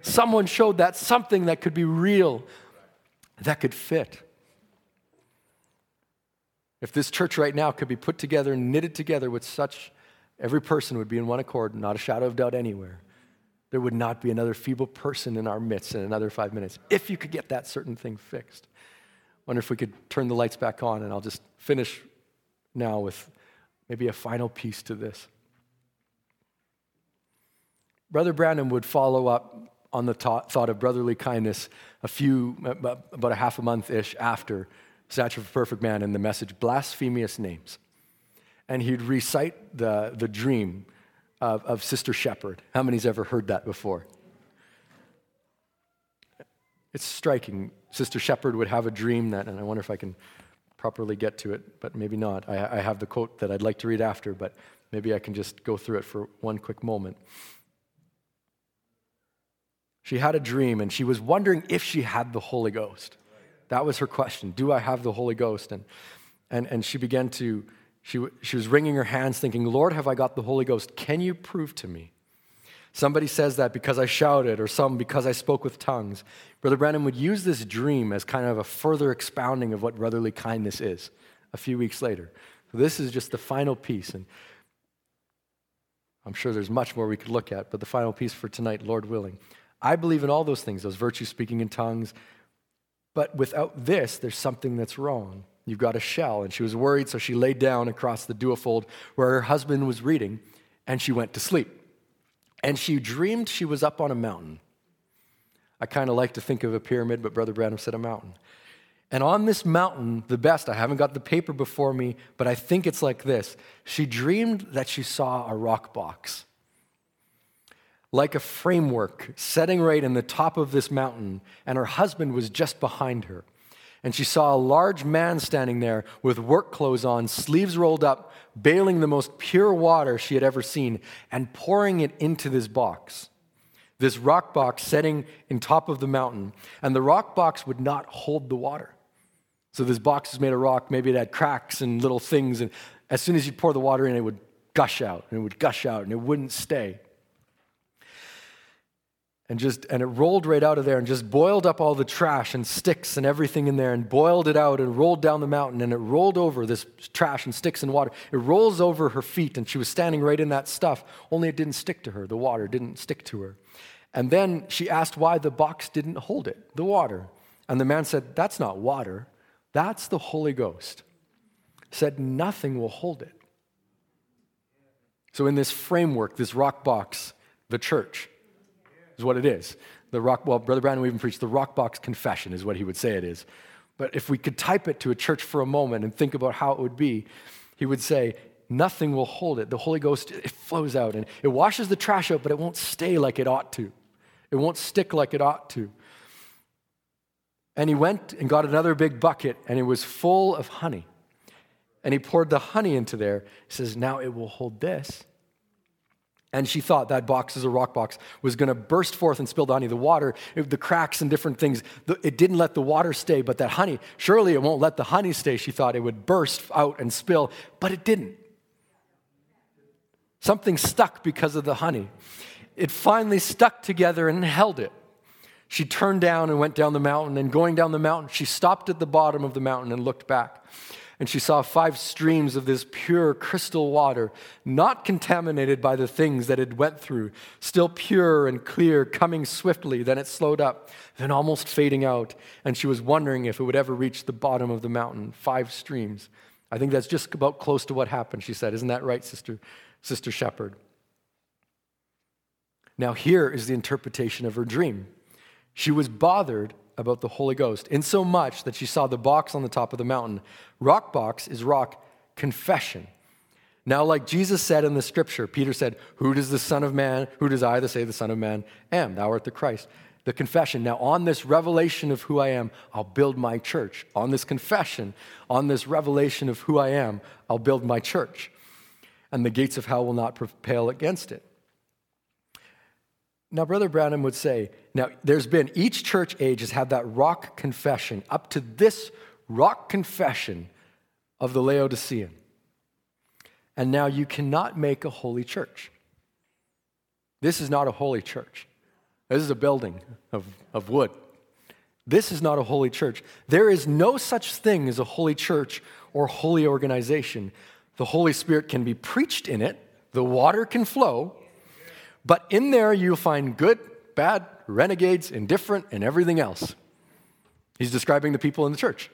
Someone showed that something that could be real, that could fit. If this church right now could be put together and knitted together with such, every person would be in one accord, not a shadow of doubt anywhere. There would not be another feeble person in our midst in another 5 minutes if you could get that certain thing fixed. I wonder if we could turn the lights back on, and I'll just finish now with maybe a final piece to this. Brother Branham would follow up on the thought of brotherly kindness about a half a month-ish after Statue of a Perfect Man and the message, Blasphemous Names. And he'd recite the dream of Sister Shepherd. How many's ever heard that before? It's striking. Sister Shepherd would have a dream that, and I wonder if I can properly get to it, but maybe not. I have the quote that I'd like to read after, but maybe I can just go through it for one quick moment. She had a dream, and she was wondering if she had the Holy Ghost. That was her question. Do I have the Holy Ghost? And she began to... She was wringing her hands thinking, Lord, have I got the Holy Ghost? Can you prove to me? Somebody says that because I shouted, or some because I spoke with tongues. Brother Branham would use this dream as kind of a further expounding of what brotherly kindness is a few weeks later. So this is just the final piece. And I'm sure there's much more we could look at, but the final piece for tonight, Lord willing. I believe in all those things, those virtues, speaking in tongues. But without this, there's something that's wrong. You've got a shell. And she was worried, so she laid down across the duofold where her husband was reading, and she went to sleep. And she dreamed she was up on a mountain. I kind of like to think of a pyramid, but Brother Branham said a mountain. And on this mountain, I haven't got the paper before me, but I think it's like this. She dreamed that she saw a rock box, like a framework setting right in the top of this mountain, and her husband was just behind her. And she saw a large man standing there with work clothes on, sleeves rolled up, bailing the most pure water she had ever seen and pouring it into this box, this rock box setting in top of the mountain. And the rock box would not hold the water. So this box was made of rock. Maybe it had cracks and little things. And as soon as you pour the water in, it would gush out and it would gush out and it wouldn't stay. And it rolled right out of there and just boiled up all the trash and sticks and everything in there and boiled it out and rolled down the mountain, and it rolled over this trash and sticks and water. It rolls over her feet, and she was standing right in that stuff, only it didn't stick to her. The water didn't stick to her. And then she asked why the box didn't hold it, the water. And the man said, that's not water. That's the Holy Ghost. Said, nothing will hold it. So in this framework, this rock box, the church, is what it is. Brother Branham even preached the rock box confession is what he would say it is. But if we could type it to a church for a moment and think about how it would be, he would say, nothing will hold it. The Holy Ghost, it flows out and it washes the trash out, but it won't stay like it ought to. It won't stick like it ought to. And he went and got another big bucket, and it was full of honey. And he poured the honey into there. He says, now it will hold this. And she thought that box is a rock box, was going to burst forth and spill the honey. The water, the cracks and different things, it didn't let the water stay, but that honey, surely it won't let the honey stay. She thought it would burst out and spill, but it didn't. Something stuck because of the honey. It finally stuck together and held it. She turned down and went down the mountain, and going down the mountain, she stopped at the bottom of the mountain and looked back. and she saw 5 streams of this pure crystal water, not contaminated by the things that it went through, still pure and clear, coming swiftly. Then it slowed up, then almost fading out, and she was wondering if it would ever reach the bottom of the mountain. 5 streams. I think that's just about close to what happened, she said. Isn't that right, Sister Shepherd? Now here is the interpretation of her dream. She was bothered about the Holy Ghost, insomuch that she saw the box on the top of the mountain. Rock box is rock confession. Now, like Jesus said in the scripture, Peter said, who does I, the Son of Man, am? Thou art the Christ. The confession. Now, on this revelation of who I am, I'll build my church. On this confession, on this revelation of who I am, I'll build my church. And the gates of hell will not prevail against it. Now, Brother Branham would say, now, there's been, each church age has had that rock confession, up to this rock confession of the Laodicean. And now you cannot make a holy church. This is not a holy church. This is a building of wood. This is not a holy church. There is no such thing as a holy church or holy organization. The Holy Spirit can be preached in it. The water can flow. But in there, you'll find good, bad, renegades, indifferent, and everything else. He's describing the people in the church.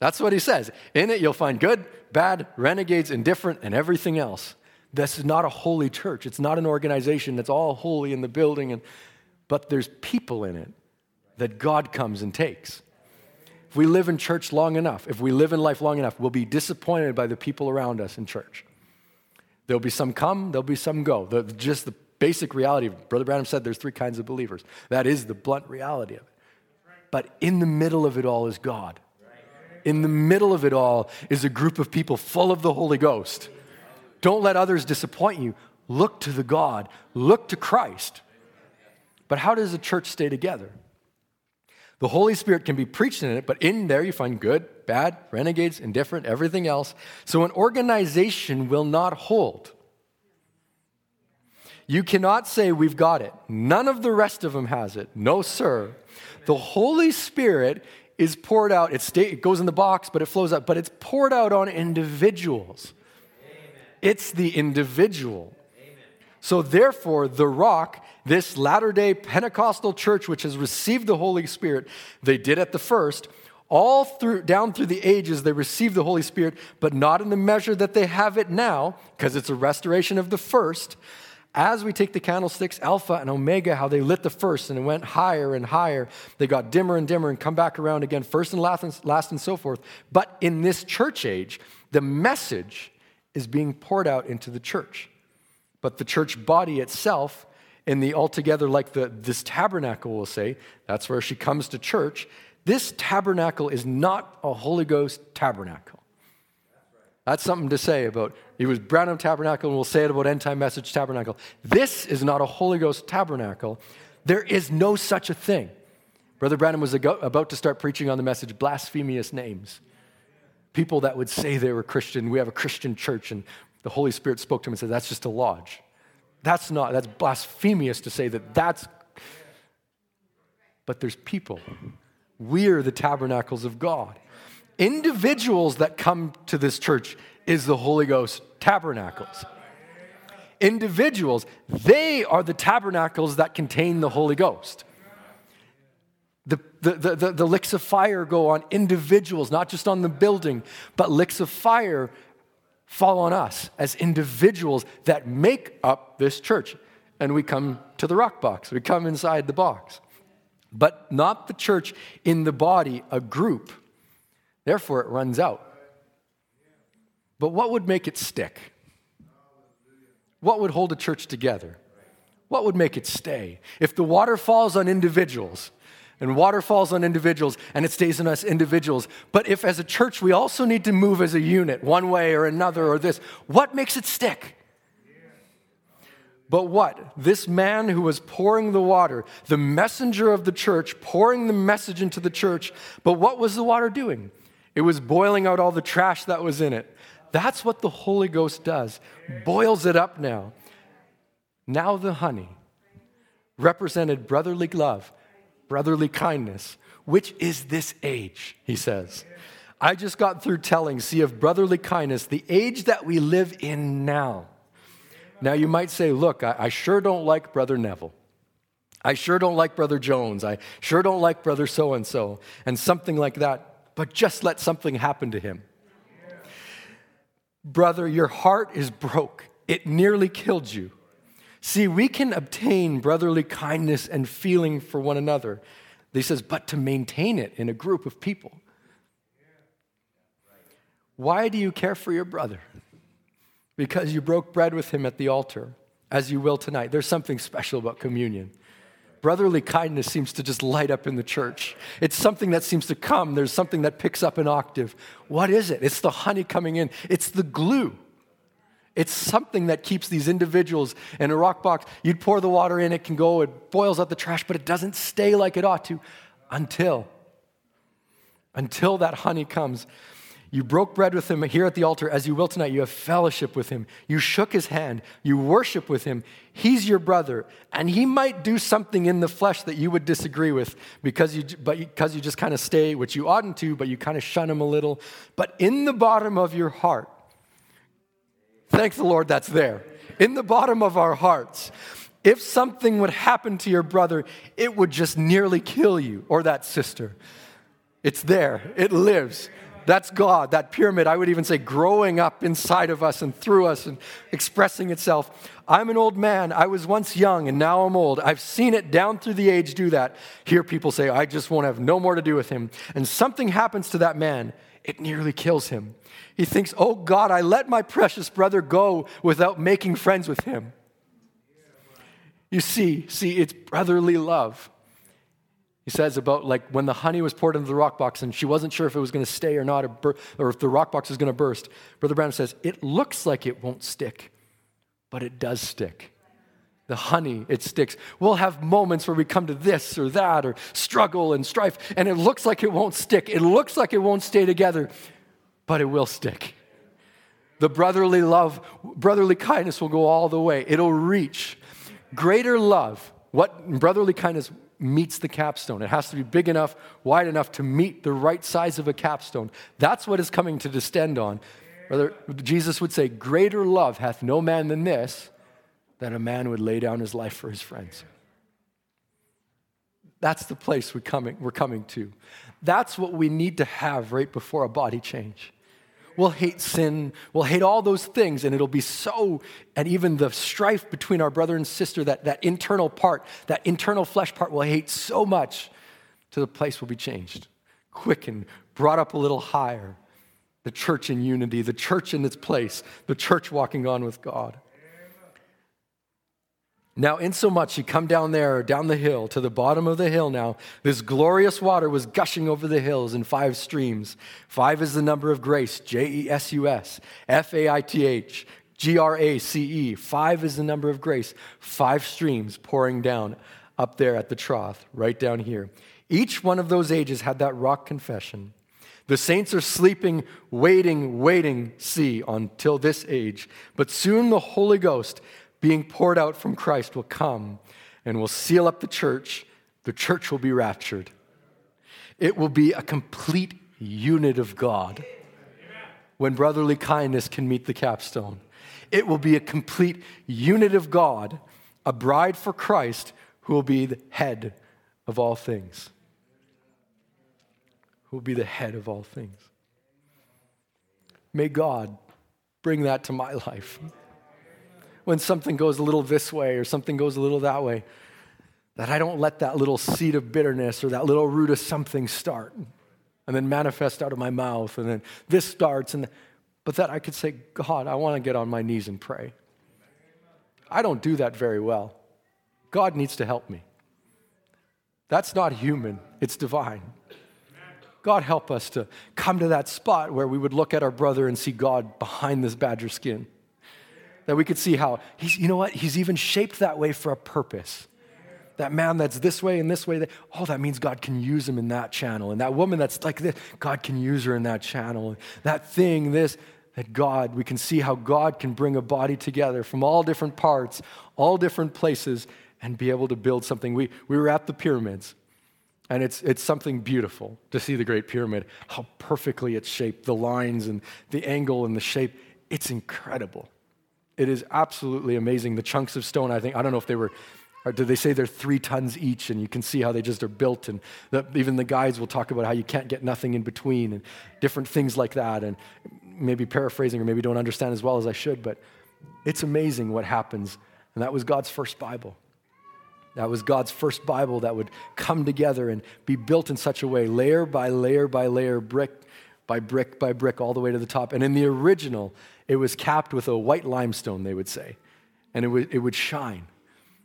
That's what he says. In it, you'll find good, bad, renegades, indifferent, and everything else. This is not a holy church. It's not an organization that's all holy in the building, but there's people in it that God comes and takes. If we live in church long enough, if we live in life long enough, we'll be disappointed by the people around us in church. There'll be some come, there'll be some go. Just the basic reality. Brother Branham said there's 3 kinds of believers. That is the blunt reality of it. But in the middle of it all is God. In the middle of it all is a group of people full of the Holy Ghost. Don't let others disappoint you. Look to the God. Look to Christ. But how does a church stay together? The Holy Spirit can be preached in it, but in there you find good, bad, renegades, indifferent, everything else. So an organization will not hold. You cannot say we've got it. None of the rest of them has it. No, sir. The Holy Spirit is poured out. It goes in the box, but it flows out. But it's poured out on individuals. It's the individual. Amen. So therefore, the rock, this latter-day Pentecostal church which has received the Holy Spirit, they did at the first, down through the ages, they received the Holy Spirit, but not in the measure that they have it now, because it's a restoration of the first. As we take the candlesticks, Alpha and Omega, how they lit the first, and it went higher and higher. They got dimmer and dimmer and come back around again, first and last and so forth. But in this church age, the message is being poured out into the church. But the church body itself, in the altogether, like this tabernacle will say, that's where she comes to church. This tabernacle is not a Holy Ghost tabernacle. That's something to say about, it was Branham Tabernacle, and we'll say it about End Time Message Tabernacle. This is not a Holy Ghost tabernacle. There is no such a thing. Brother Branham was about to start preaching on the message, Blasphemous Names. People that would say they were Christian, we have a Christian church, and the Holy Spirit spoke to him and said, that's just a lodge. That's blasphemous to say that's, but there's people. We're the tabernacles of God. Individuals that come to this church is the Holy Ghost tabernacles. Individuals, they are the tabernacles that contain the Holy Ghost. The licks of fire go on individuals, not just on the building, but licks of fire fall on us as individuals that make up this church. And we come to the rock box. We come inside the box. But not the church in the body, a group. Therefore, it runs out. But what would make it stick? What would hold a church together? What would make it stay? If the water falls on individuals, and water falls on individuals, and it stays on us individuals. But if as a church we also need to move as a unit, one way or another or this, what makes it stick? But what? This man who was pouring the water, the messenger of the church, pouring the message into the church, but what was the water doing? It was boiling out all the trash that was in it. That's what the Holy Ghost does, boils it up now. Now the honey represented brotherly love, brotherly kindness, which is this age, he says. I just got through telling, see of brotherly kindness, the age that we live in now. Now you might say, look, I sure don't like Brother Neville. I sure don't like Brother Jones. I sure don't like Brother so-and-so and something like that. But just let something happen to him. Yeah. Brother, your heart is broke. It nearly killed you. See, we can obtain brotherly kindness and feeling for one another. He says, but to maintain it in a group of people. Why do you care for your brother? Because you broke bread with him at the altar, as you will tonight. There's something special about communion. Brotherly kindness seems to just light up in the church. It's something that seems to come. There's something that picks up an octave. What is it? It's the honey coming in. It's the glue. It's something that keeps these individuals in a rock box. You'd pour the water in, it can go, it boils out the trash, but it doesn't stay like it ought to until that honey comes. You broke bread with him here at the altar, as you will tonight. You have fellowship with him. You shook his hand. You worship with him. He's your brother, and he might do something in the flesh that you would disagree with because you just kind of stay, which you oughtn't to, but you kind of shun him a little. But in the bottom of your heart, thank the Lord that's there. In the bottom of our hearts, if something would happen to your brother, it would just nearly kill you or that sister. It's there. It lives. That's God, that pyramid, I would even say, growing up inside of us and through us and expressing itself. I'm an old man. I was once young, and now I'm old. I've seen it down through the age do that. Hear people say, I just won't have no more to do with him. And something happens to that man. It nearly kills him. He thinks, oh God, I let my precious brother go without making friends with him. You see, it's brotherly love. He says about like when the honey was poured into the rock box and she wasn't sure if it was going to stay or not, or if the rock box was going to burst. Brother Branham says, it looks like it won't stick, but it does stick. The honey, it sticks. We'll have moments where we come to this or that or struggle and strife, and it looks like it won't stick. It looks like it won't stay together, but it will stick. The brotherly love, brotherly kindness will go all the way. It'll reach greater love. What brotherly kindness meets the capstone. It has to be big enough, wide enough to meet the right size of a capstone. That's what is coming to descend on. Brother, Jesus would say, greater love hath no man than this, that a man would lay down his life for his friends. That's the place we're coming to. That's what we need to have right before a body change. We'll hate sin. We'll hate all those things, and it'll be so, and even the strife between our brother and sister, that internal part, that internal flesh part, we'll hate so much to the place will be changed, quickened, brought up a little higher. The church in unity, the church in its place, the church walking on with God. Now, insomuch, you come down there, down the hill, to the bottom of the hill now. This glorious water was gushing over the hills in 5 streams. 5 is the number of grace, J-E-S-U-S, F-A-I-T-H, G-R-A-C-E. 5 is the number of grace. 5 streams pouring down up there at the trough, right down here. Each one of those ages had that rock confession. The saints are sleeping, waiting, see, until this age. But soon the Holy Ghost, being poured out from Christ, will come and will seal up the church. The church will be raptured. It will be a complete unit of God when brotherly kindness can meet the capstone. It will be a complete unit of God, a bride for Christ who will be the head of all things. Who will be the head of all things. May God bring that to my life. When something goes a little this way or something goes a little that way, that I don't let that little seed of bitterness or that little root of something start and then manifest out of my mouth, and then this starts, but that I could say, God, I want to get on my knees and pray. I don't do that very well. God needs to help me. That's not human. It's divine. God help us to come to that spot where we would look at our brother and see God behind this badger skin. That we could see how, he's even shaped that way for a purpose. That man that's this way and this way, that means God can use him in that channel. And that woman that's like this, God can use her in that channel. And that thing, we can see how God can bring a body together from all different parts, all different places, and be able to build something. We were at the pyramids. And it's something beautiful to see the Great Pyramid, how perfectly it's shaped, the lines and the angle and the shape. It's incredible. It is absolutely amazing. The chunks of stone, I think, I don't know if they were, or did they say they're 3 tons each? And you can see how they just are built. And even the guides will talk about how you can't get nothing in between and different things like that. And maybe paraphrasing or maybe don't understand as well as I should, but it's amazing what happens. And that was God's first Bible. That was God's first Bible that would come together and be built in such a way, layer by layer by layer, brick by brick by brick, all the way to the top. And in the original, it was capped with a white limestone, they would say. And it would shine.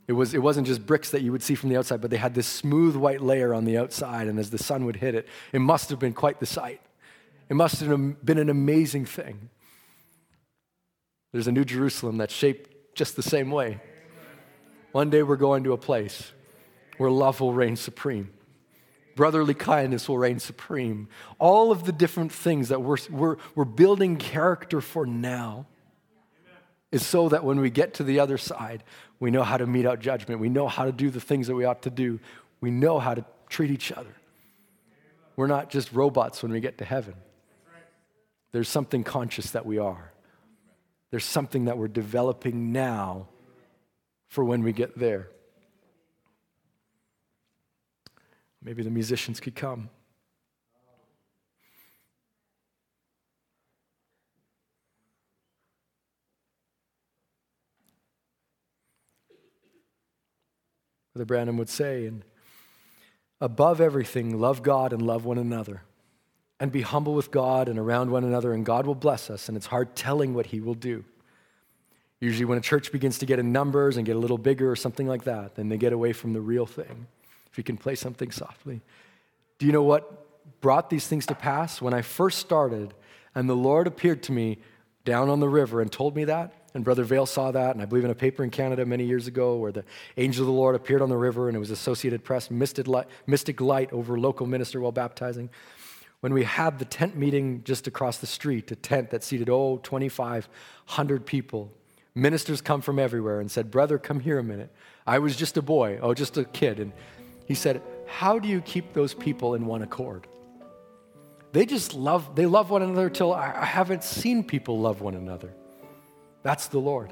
It wasn't just bricks that you would see from the outside, but they had this smooth white layer on the outside. And as the sun would hit it, it must have been quite the sight. It must have been an amazing thing. There's a new Jerusalem that's shaped just the same way. One day we're going to a place where love will reign supreme. Brotherly kindness will reign supreme. All of the different things that we're building character for now is so that when we get to the other side, we know how to mete out judgment. We know how to do the things that we ought to do. We know how to treat each other. We're not just robots when we get to heaven. There's something conscious that we are. There's something that we're developing now for when we get there. Maybe the musicians could come. Brother Branham would say, and above everything, love God and love one another, and be humble with God and around one another, and God will bless us, and it's hard telling what he will do. Usually when a church begins to get in numbers and get a little bigger or something like that, then they get away from the real thing. If you can play something softly. Do you know what brought these things to pass? When I first started and the Lord appeared to me down on the river and told me that, and Brother Vale saw that, and I believe in a paper in Canada many years ago where the angel of the Lord appeared on the river and it was Associated Press, mystic light over local minister while baptizing. When we had the tent meeting just across the street, a tent that seated, 2,500 people, ministers come from everywhere, and said, brother, come here a minute. I was just a boy, just a kid. And he said, how do you keep those people in one accord? They just love, they love one another till I haven't seen people love one another. That's the Lord.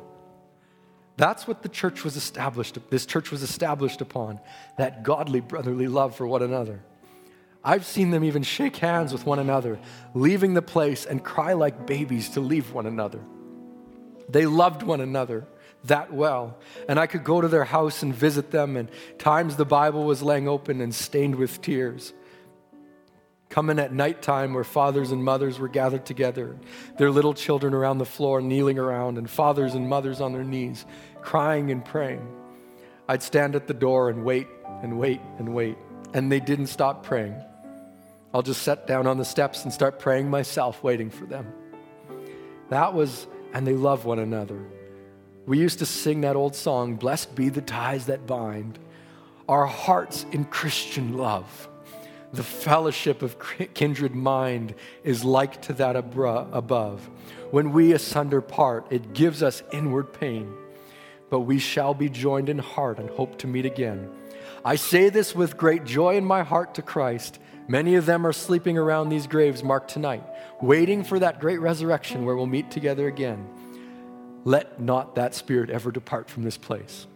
That's what the church was established, this church was established upon, that godly brotherly love for one another. I've seen them even shake hands with one another, leaving the place and cry like babies to leave one another. They loved one another that well. And I could go to their house and visit them, and times the Bible was laying open and stained with tears. Coming at nighttime where fathers and mothers were gathered together, their little children around the floor kneeling around, and fathers and mothers on their knees crying and praying. I'd stand at the door and wait and wait and wait, and they didn't stop praying. I'll just sit down on the steps and start praying myself, waiting for them. And they love one another. We used to sing that old song, blessed be the ties that bind our hearts in Christian love. The fellowship of kindred mind is like to that above. When we asunder part, it gives us inward pain, but we shall be joined in heart and hope to meet again. I say this with great joy in my heart to Christ. Many of them are sleeping around these graves marked tonight, waiting for that great resurrection where we'll meet together again. Let not that spirit ever depart from this place.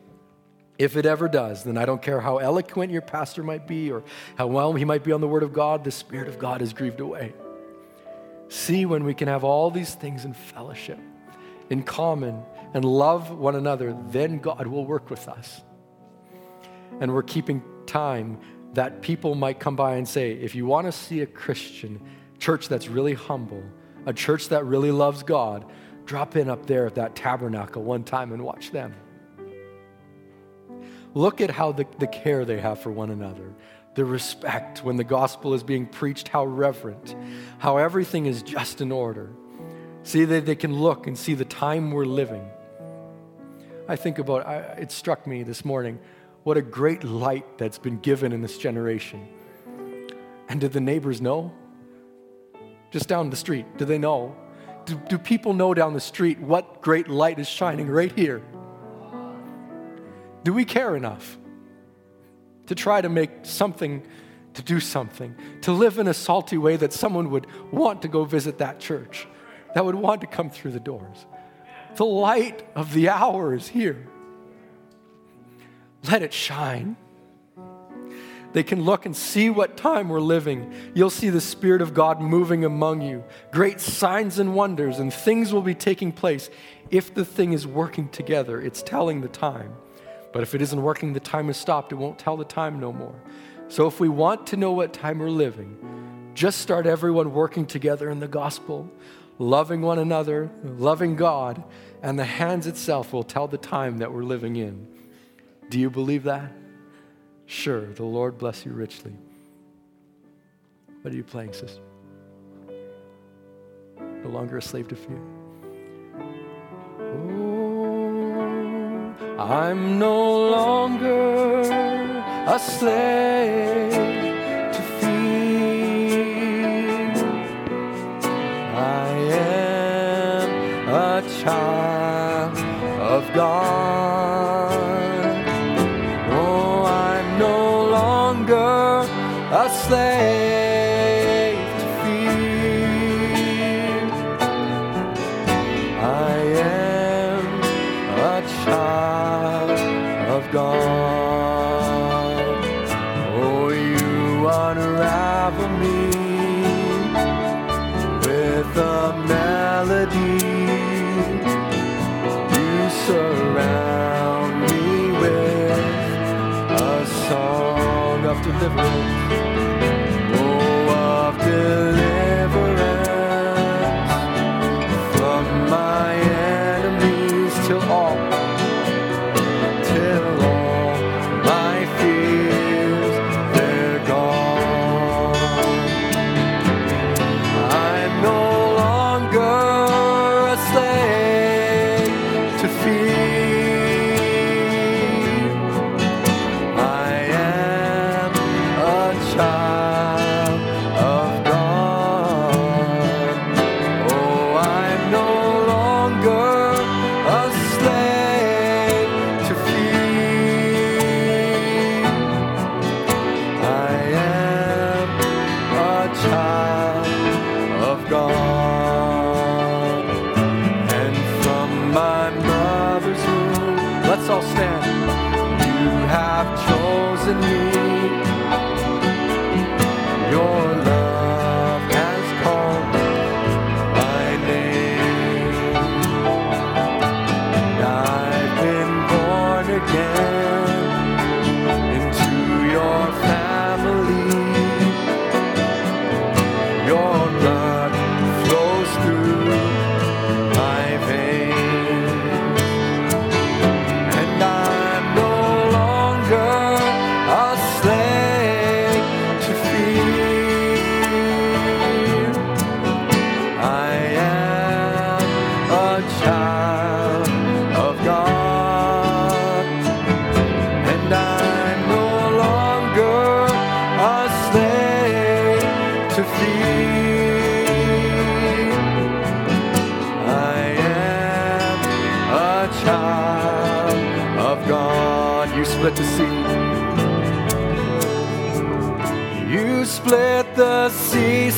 If it ever does, then I don't care how eloquent your pastor might be or how well he might be on the word of God, the Spirit of God is grieved away. See when we can have all these things in fellowship, in common, and love one another, then God will work with us. And we're keeping time that people might come by and say, if you want to see a Christian church that's really humble, a church that really loves God, drop in up there at that tabernacle one time and watch them. Look at how the care they have for one another, the respect when the gospel is being preached, how reverent, how everything is just in order. See that they can look and see the time we're living. I think about, it struck me this morning, what a great light that's been given in this generation. And did the neighbors know? Just down the street, do they know? Do people know down the street what great light is shining right here? Do we care enough to try to make something to do something, to live in a salty way that someone would want to go visit that church, that would want to come through the doors. The light of the hour is here. Let it shine. They can look and see what time we're living. You'll see the Spirit of God moving among you. Great signs and wonders and things will be taking place. If the thing is working together, it's telling the time. But if it isn't working, the time is stopped. It won't tell the time no more. So if we want to know what time we're living, just start everyone working together in the gospel, loving one another, loving God, and the hands itself will tell the time that we're living in. Do you believe that? Sure, the Lord bless you richly. What are you playing, sister? No longer a slave to fear. Oh, I'm no longer a slave to fear. I am a child of God. Oh, I'm no longer a slave to fear. I am a child of God. Oh, of deliverance from my enemies till all my fears, they're gone. I'm no longer a slave to fear.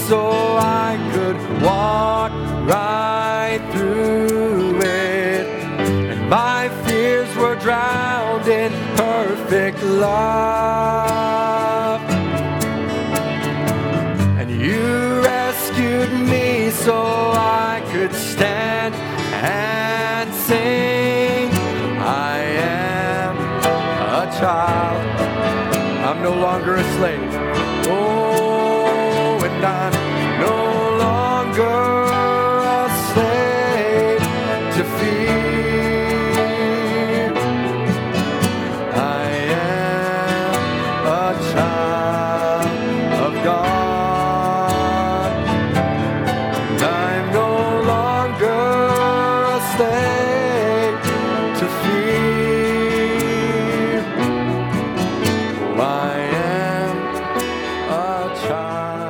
So I could walk right through it, and my fears were drowned in perfect love. And you rescued me so I could stand and sing. I am a child. I'm no longer a slave. Oh, and I'm I am a child.